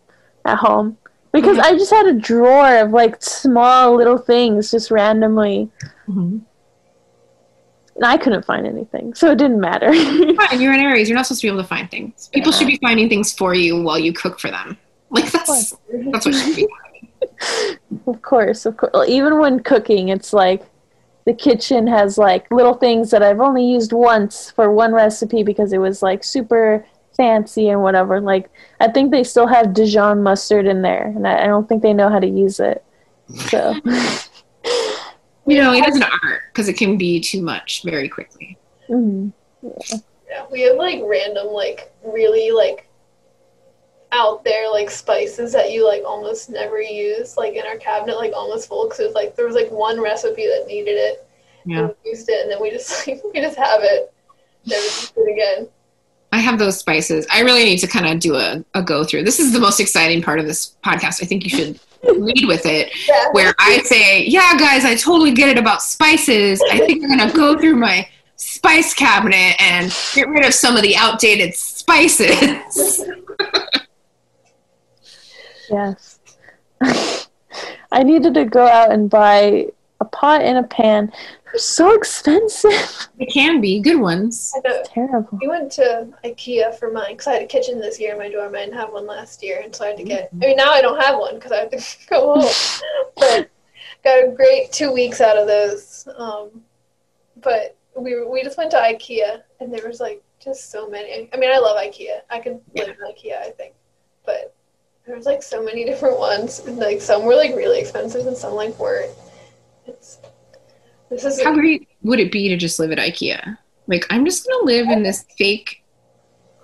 at home because mm-hmm. I just had a drawer of like small little things just randomly. Mm-hmm. And I couldn't find anything, so it didn't matter. And you're an Aries. You're not supposed to be able to find things. People yeah. should be finding things for you while you cook for them. Like that's that's what should be. Of course, of course. Even when cooking, it's like the kitchen has like little things that I've only used once for one recipe because it was like super fancy and whatever. Like I think they still have Dijon mustard in there, and I, I don't think they know how to use it. So. You know, it is an art because it can be too much very quickly. Mm-hmm. Yeah. Yeah, we have like random, like really like out there, like spices that you like almost never use, like in our cabinet, like almost full because like there was like one recipe that needed it, yeah. infused it, and then we just like, we just have it. Then we just do it again. I have those spices. I really need to kind of do a, a go through. This is the most exciting part of this podcast. I think you should lead with it, yeah. where I say, yeah, guys, I totally get it about spices. I think I'm going to go through my spice cabinet and get rid of some of the outdated spices. Yes. I needed to go out and buy a pot and a pan. They're so expensive. They can be. Good ones. It's terrible. We went to IKEA for mine because I had a kitchen this year in my dorm. I didn't have one last year, and so I had to get – I mean, now I don't have one because I have to go home. But got a great two weeks out of those. Um, but we we just went to IKEA, and there was, like, just so many. I mean, I love IKEA. I could live in IKEA, I think. But there was, like, so many different ones. And, like, some were, like, really expensive and some, like, weren't. It's – This is How a- great would it be to just live at IKEA? Like, I'm just going to live in this fake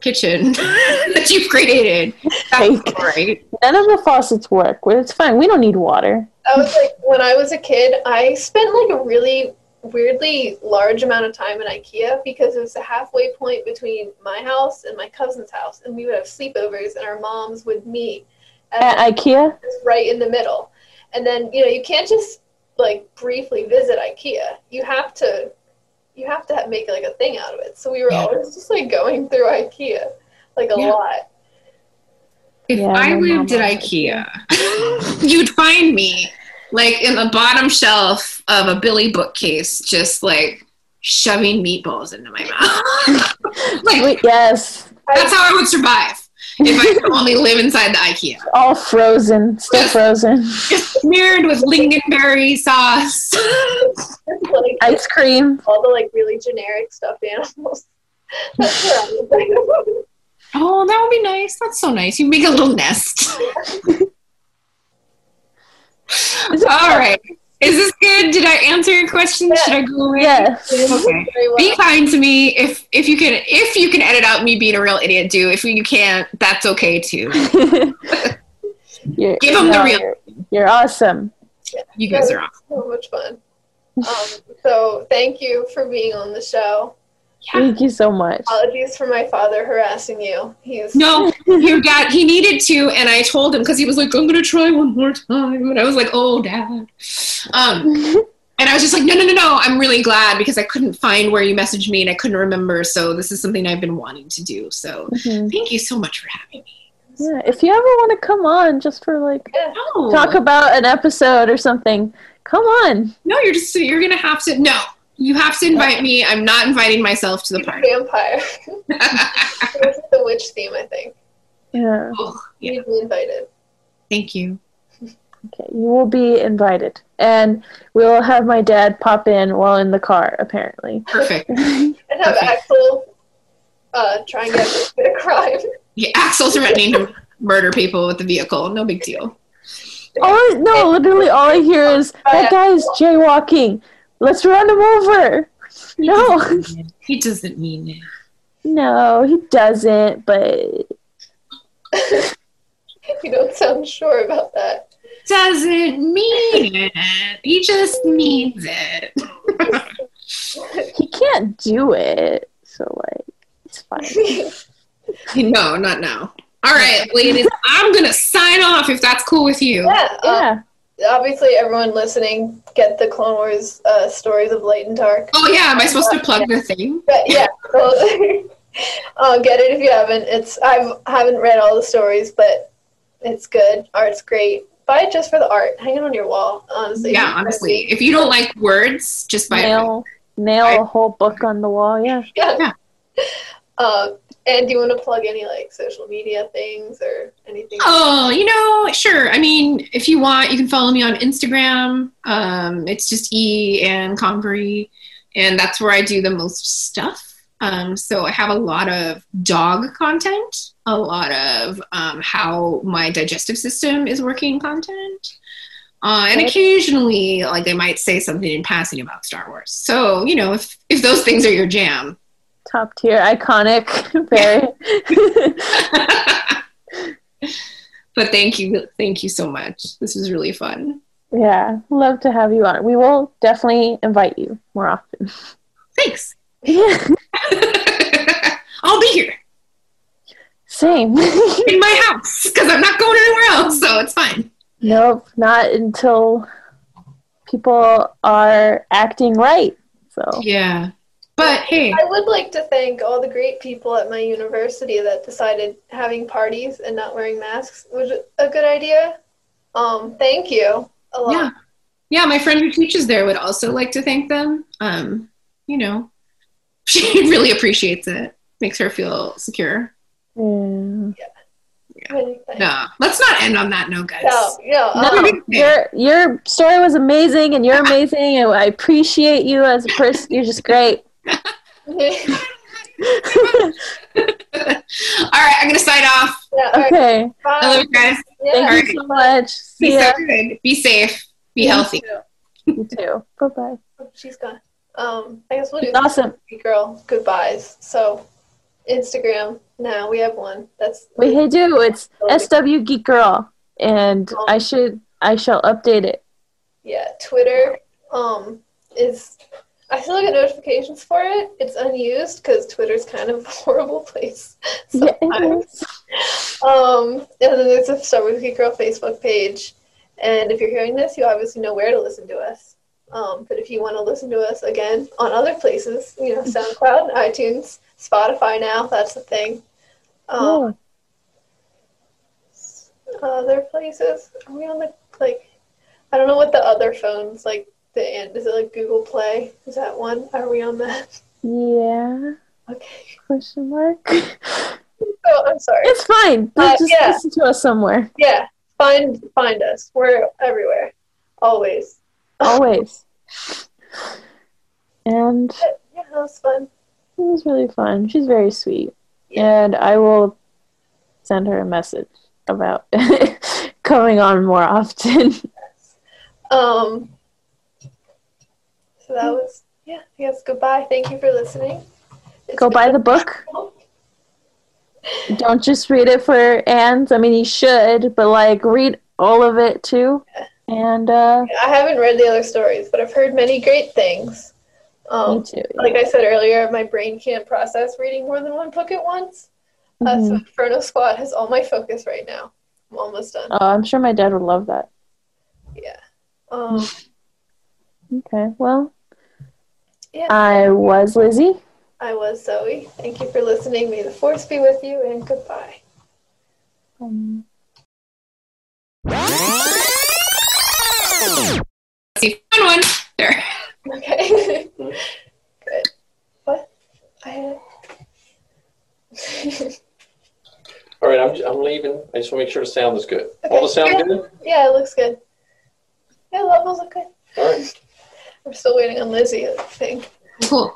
kitchen that you've created. That's fake. Right. None of the faucets work. It's fine. We don't need water. I was like, when I was a kid, I spent like a really weirdly large amount of time in IKEA because it was the halfway point between my house and my cousin's house. And we would have sleepovers and our moms would meet. At, at IKEA? Right in the middle. And then, you know, you can't just like briefly visit IKEA. You have to, you have to have, make like a thing out of it. So we were yeah. always just like going through IKEA, like a yeah. lot. If yeah, I lived at IKEA, IKEA. you'd find me like in the bottom shelf of a Billy bookcase, just like shoving meatballs into my mouth. Like yes, that's how I would survive. If I could only live inside the IKEA. All frozen. Still frozen. Just smeared with lingonberry sauce. Like, ice cream. All the, like, really generic stuffed animals. That's where I'm living. Oh, that would be nice. That's so nice. You make a little nest. All right. Is this good? Did I answer your question? Yes. Should I go away? Yes. Okay. Well. Be kind to me. If if you can if you can edit out me being a real idiot, do. If you can't, that's okay too. Give them no, the real. You're, you're awesome. Yeah. You guys that are awesome. So much fun. Um, so thank you for being on the show. Yeah. Thank you so much. Apologies for my father harassing you. He is- no, you got, he needed to, and I told him because he was like, I'm going to try one more time. And I was like, oh, Dad. Um, and I was just like, no, no, no, no. I'm really glad because I couldn't find where you messaged me and I couldn't remember. So this is something I've been wanting to do. So mm-hmm. thank you so much for having me. Yeah, if you ever want to come on just for like, yeah. oh. talk about an episode or something, come on. No, you're just, you're going to have to, no. You have to invite me. I'm not inviting myself to the party. Vampire. It was the witch theme, I think. Yeah. Oh, yeah. You'd be invited. Thank you. Okay, you will be invited. And we'll have my dad pop in while in the car, apparently. Perfect. And have Perfect. Axel uh, try and get a crime. Yeah, Axel threatening to murder people with the vehicle. No big deal. All I, no, literally all I hear is, that guy is jaywalking. Let's run him over. He no. Doesn't he doesn't mean it. No, he doesn't, but... You don't sound sure about that. Doesn't mean it. He just means it. He can't do it, so, like, it's fine. No, not now. All right, ladies, I'm going to sign off if that's cool with you. Yeah, um, yeah. Obviously, everyone listening, get the Clone Wars uh, Stories of Light and Dark. Oh, yeah. Am I supposed uh, to plug yeah. the thing? But, yeah. Well, uh, get it if you haven't. It's I haven't read all the stories, but it's good. Art's great. Buy it just for the art. Hang it on your wall, honestly. Yeah, honestly. If you don't like words, just buy nail, it. Nail I, a whole book on the wall, yeah. Yeah. yeah. Uh, and do you want to plug any, like, social media things or anything? Oh, you know, sure. I mean, if you want, you can follow me on Instagram. Um, it's just E and Condry, and that's where I do the most stuff. Um, so I have a lot of dog content, a lot of um, how my digestive system is working content. Uh, and occasionally, like, I might say something in passing about Star Wars. So, you know, if, if those things are your jam, top tier, iconic, very. But thank you, thank you so much. This was really fun. Yeah, love to have you on. We will definitely invite you more often. Thanks. Yeah. I'll be here. Same. In my house, because I'm not going anywhere else, so it's fine. Nope, not until people are acting right. So yeah. But hey, I would like to thank all the great people at my university that decided having parties and not wearing masks was a good idea. Um, thank you a lot. Yeah, yeah. My friend who teaches there would also like to thank them. Um, you know, she really appreciates it. Makes her feel secure. Mm. Yeah. Yeah. Really no, let's not end on that note, guys. No, no, no um, your your story was amazing, and you're amazing, and I appreciate you as a person. You're just great. All right, I'm gonna sign off. Yeah, okay. Right. Bye. I love you guys. Yeah. Thank All you right. so much. See Be, ya. So good. Be safe. Be yeah, healthy. You too. too. Bye bye. Oh, she's gone. Um, I guess we'll do awesome girl goodbyes. So, Instagram. No, we have one. That's we like, do. It's S W Geek Girl, and um, I should I shall update it. Yeah, Twitter. Um, is. I still get notifications for it. It's unused because Twitter's kind of a horrible place sometimes. Yeah, um, and then there's a Star Wars Geek Girl Facebook page. And if you're hearing this, you obviously know where to listen to us. Um, but if you want to listen to us again on other places, you know, SoundCloud, iTunes, Spotify now, that's the thing. Um, yeah. Other places? Are we on the, like, I don't know what the other phones, like, The end. Is it like Google Play? Is that one? Are we on that? Yeah. Okay. Question mark. Oh, I'm sorry. It's fine. Uh, just yeah. listen to us somewhere. Yeah. Find find us. We're everywhere. Always. Always. And but, yeah, that was fun. It was really fun. She's very sweet. Yeah. And I will send her a message about coming on more often. Yes. Um So that was, yeah, I guess goodbye. Thank you for listening. It's Go buy the book. Don't just read it for Anne's. I mean, you should, but, like, read all of it, too. Yeah. And uh, I haven't read the other stories, but I've heard many great things. Um, me too. Yeah. Like I said earlier, my brain can't process reading more than one book at once. Uh, mm-hmm. So Inferno Squad has all my focus right now. I'm almost done. Oh, I'm sure my dad would love that. Yeah. Um, okay, well... Yeah. I was Lizzie. I was Zoe. Thank you for listening. May the force be with you, and goodbye. Um. See, found one. There. Okay. Good. What? I had. All right, I'm I'm leaving. I just want to make sure the sound is good. Okay. All the sound yeah. good? Yeah, it looks good. Yeah, levels look good. All right. I'm still waiting on Lizzie, I think. Cool.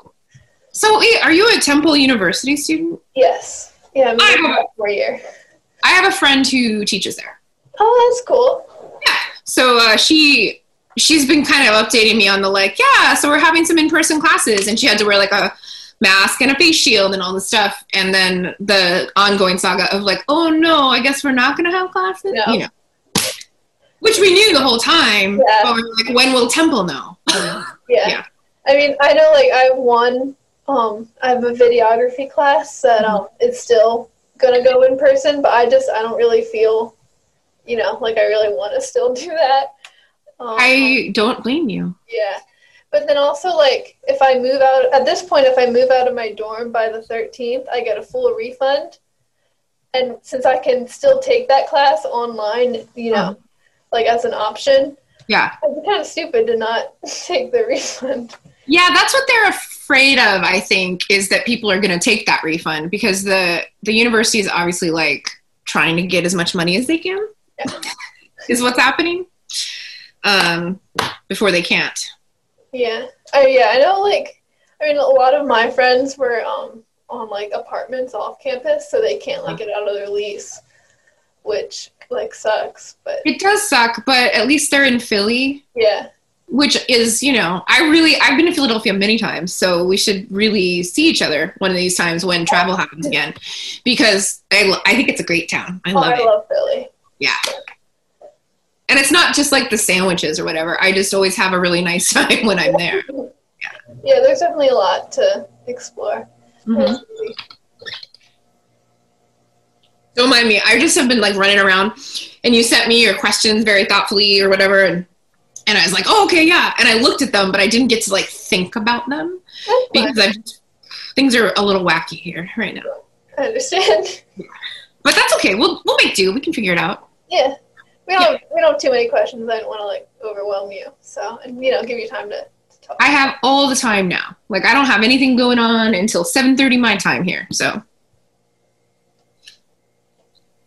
So, are you a Temple University student? Yes. Yeah, I'm a four-year. I have a friend who teaches there. Oh, that's cool. Yeah. So, uh, she, she's been kind of updating me on the, like, yeah, so we're having some in-person classes, and she had to wear, like, a mask and a face shield and all this stuff, and then the ongoing saga of, like, oh, no, I guess we're not going to have classes? No. You know. Which we knew the whole time, yeah. But we were like, when will Temple know? Yeah. Yeah. I mean, I know, like, I have one, um, I have a videography class that um, it's still going to go in person, but I just, I don't really feel, you know, like I really want to still do that. Um, I don't blame you. Yeah. But then also, like, if I move out, at this point, if I move out of my dorm by the thirteenth, I get a full refund. And since I can still take that class online, you know, um. like as an option. Yeah. It's kind of stupid to not take the refund. Yeah, that's what they're afraid of, I think, is that people are going to take that refund because the, the university is obviously like trying to get as much money as they can, yeah. is what's happening um, before they can't. Yeah. I, yeah, I know like, I mean, a lot of my friends were um, on like apartments off campus, so they can't like get out of their lease, which like sucks, but it does suck, but at least they're in Philly. Yeah. Which is, you know, I really, I've been to Philadelphia many times, so we should really see each other one of these times when travel happens again, because I, I think it's a great town. I oh, love I it. I love Philly. Yeah. And And it's not just like the sandwiches or whatever. I just always have a really nice time when I'm there. Yeah, yeah, there's definitely a lot to explore. Mm-hmm. Don't mind me. I just have been like running around, and you sent me your questions very thoughtfully or whatever. And, and I was like, oh, okay, yeah. And I looked at them, but I didn't get to like think about them That's because I've just, things are a little wacky here right now. I understand. But that's okay. We'll we'll make do. We can figure it out. Yeah. We don't yeah. we don't have too many questions. I don't want to like overwhelm you. So, and you know, give you time to, to talk. I have all the time now. Like I don't have anything going on until seven thirty my time here. So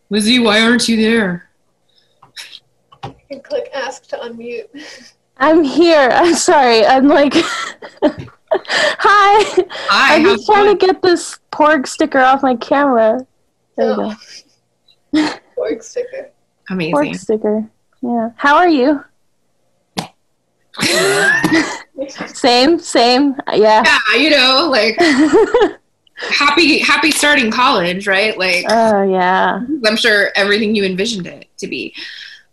Lizzie, why aren't you there? You can click ask to unmute. I'm here. I'm sorry. I'm like Hi. Hi. I'm just trying to get this porg sticker off my camera. There oh. you go. Porg sticker. Amazing. Porg sticker. Yeah. How are you? same, same. Yeah. Yeah, you know, like happy happy starting college, right? Like oh yeah. I'm sure everything you envisioned it to be.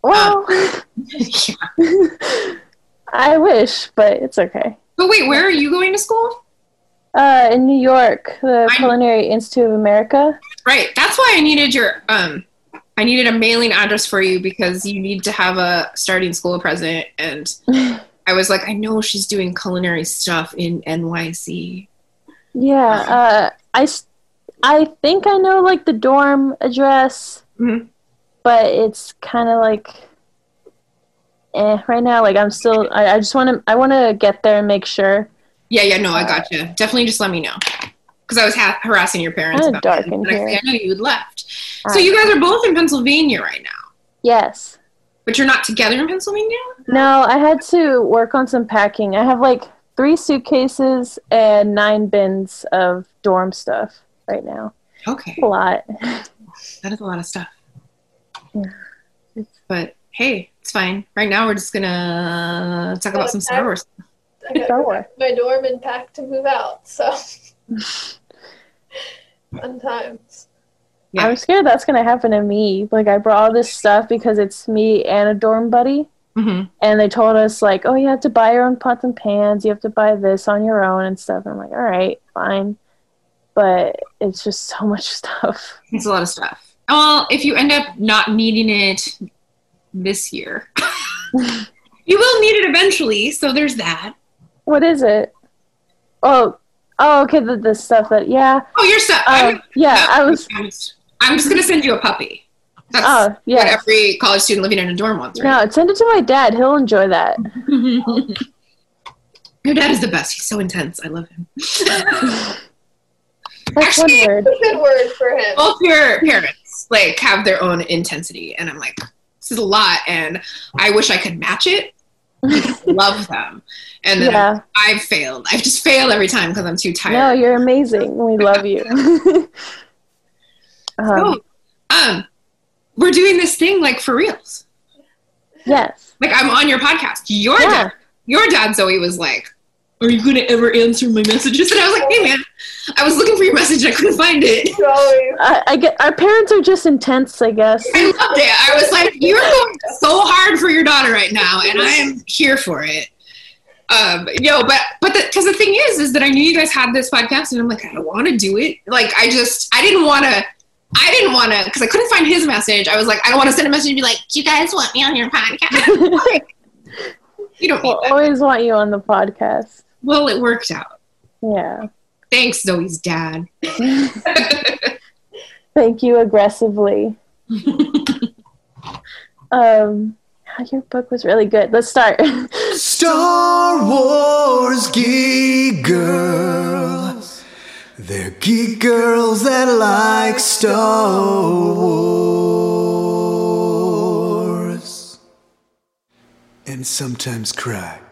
Well um, yeah. I wish, but it's okay. But wait, where are you going to school? Uh, in New York, the I'm, Culinary Institute of America. Right. That's why I needed your, um, I needed a mailing address for you because you need to have a starting school president. And I was like, I know she's doing culinary stuff in N Y C. Yeah. Uh, I, I think I know like the dorm address, mm-hmm. but it's kind of like, eh, right now, like I'm still, I, I just want to, I want to get there and make sure. Yeah, yeah, no, I got you. Definitely just let me know. Because I was ha harassing your parents about dark it. In and here. I, I know you had left. Uh, so you guys are both in Pennsylvania right now. Yes. But you're not together in Pennsylvania? No, I had to work on some packing. I have like three suitcases and nine bins of dorm stuff right now. Okay. That's a lot. That is a lot of stuff. Yeah. But hey, it's fine. Right now we're just going to talk about some Star Wars stuff. I got to pack my dorm and pack to move out, so sometimes. Yeah. I'm scared that's going to happen to me. Like, I brought all this stuff because it's me and a dorm buddy, mm-hmm. and they told us, like, oh, you have to buy your own pots and pans, you have to buy this on your own and stuff. And I'm like, all right, fine. But it's just so much stuff. It's a lot of stuff. Well, if you end up not needing it this year, you will need it eventually, so there's that. What is it? Oh, oh, okay, the, the stuff that, yeah. Oh, your stuff. Um, yeah, no, I was. I'm just going to send you a puppy. That's oh, yeah. what every college student living in a dorm wants, right? No, send it to my dad. He'll enjoy that. Your dad is the best. He's so intense. I love him. That's Actually, one word. It's a good word for him. Both your parents, like, have their own intensity, and I'm like, this is a lot, and I wish I could match it. I love them, and then yeah. I've failed. I just fail every time because I'm too tired. No, you're amazing. We love you. um, so, um, we're doing this thing like for reals. Yes. Like I'm on your podcast. Your yeah. dad, your dad, Zoe, was like, "Are you gonna ever answer my messages?" And I was like, "Hey, man, I was looking for your message. I couldn't find it." I, I get, our parents are just intense, I guess. I loved it. I was like, "You're going so hard for your daughter right now, and I am here for it." Um, you know, but but because the, the thing is, is that I knew you guys had this podcast, and I'm like, I don't want to do it. Like, I just, I didn't want to, I didn't want to, because I couldn't find his message. I was like, I don't want to send a message and be like, "Do you guys want me on your podcast?" Like, you don't we'll always want you on the podcast. Well, it worked out. Yeah. Thanks, Zoe's dad. Thank you aggressively. um, your book was really good. Let's start. Star Wars geek girls. They're geek girls that like Star Wars. And sometimes cry.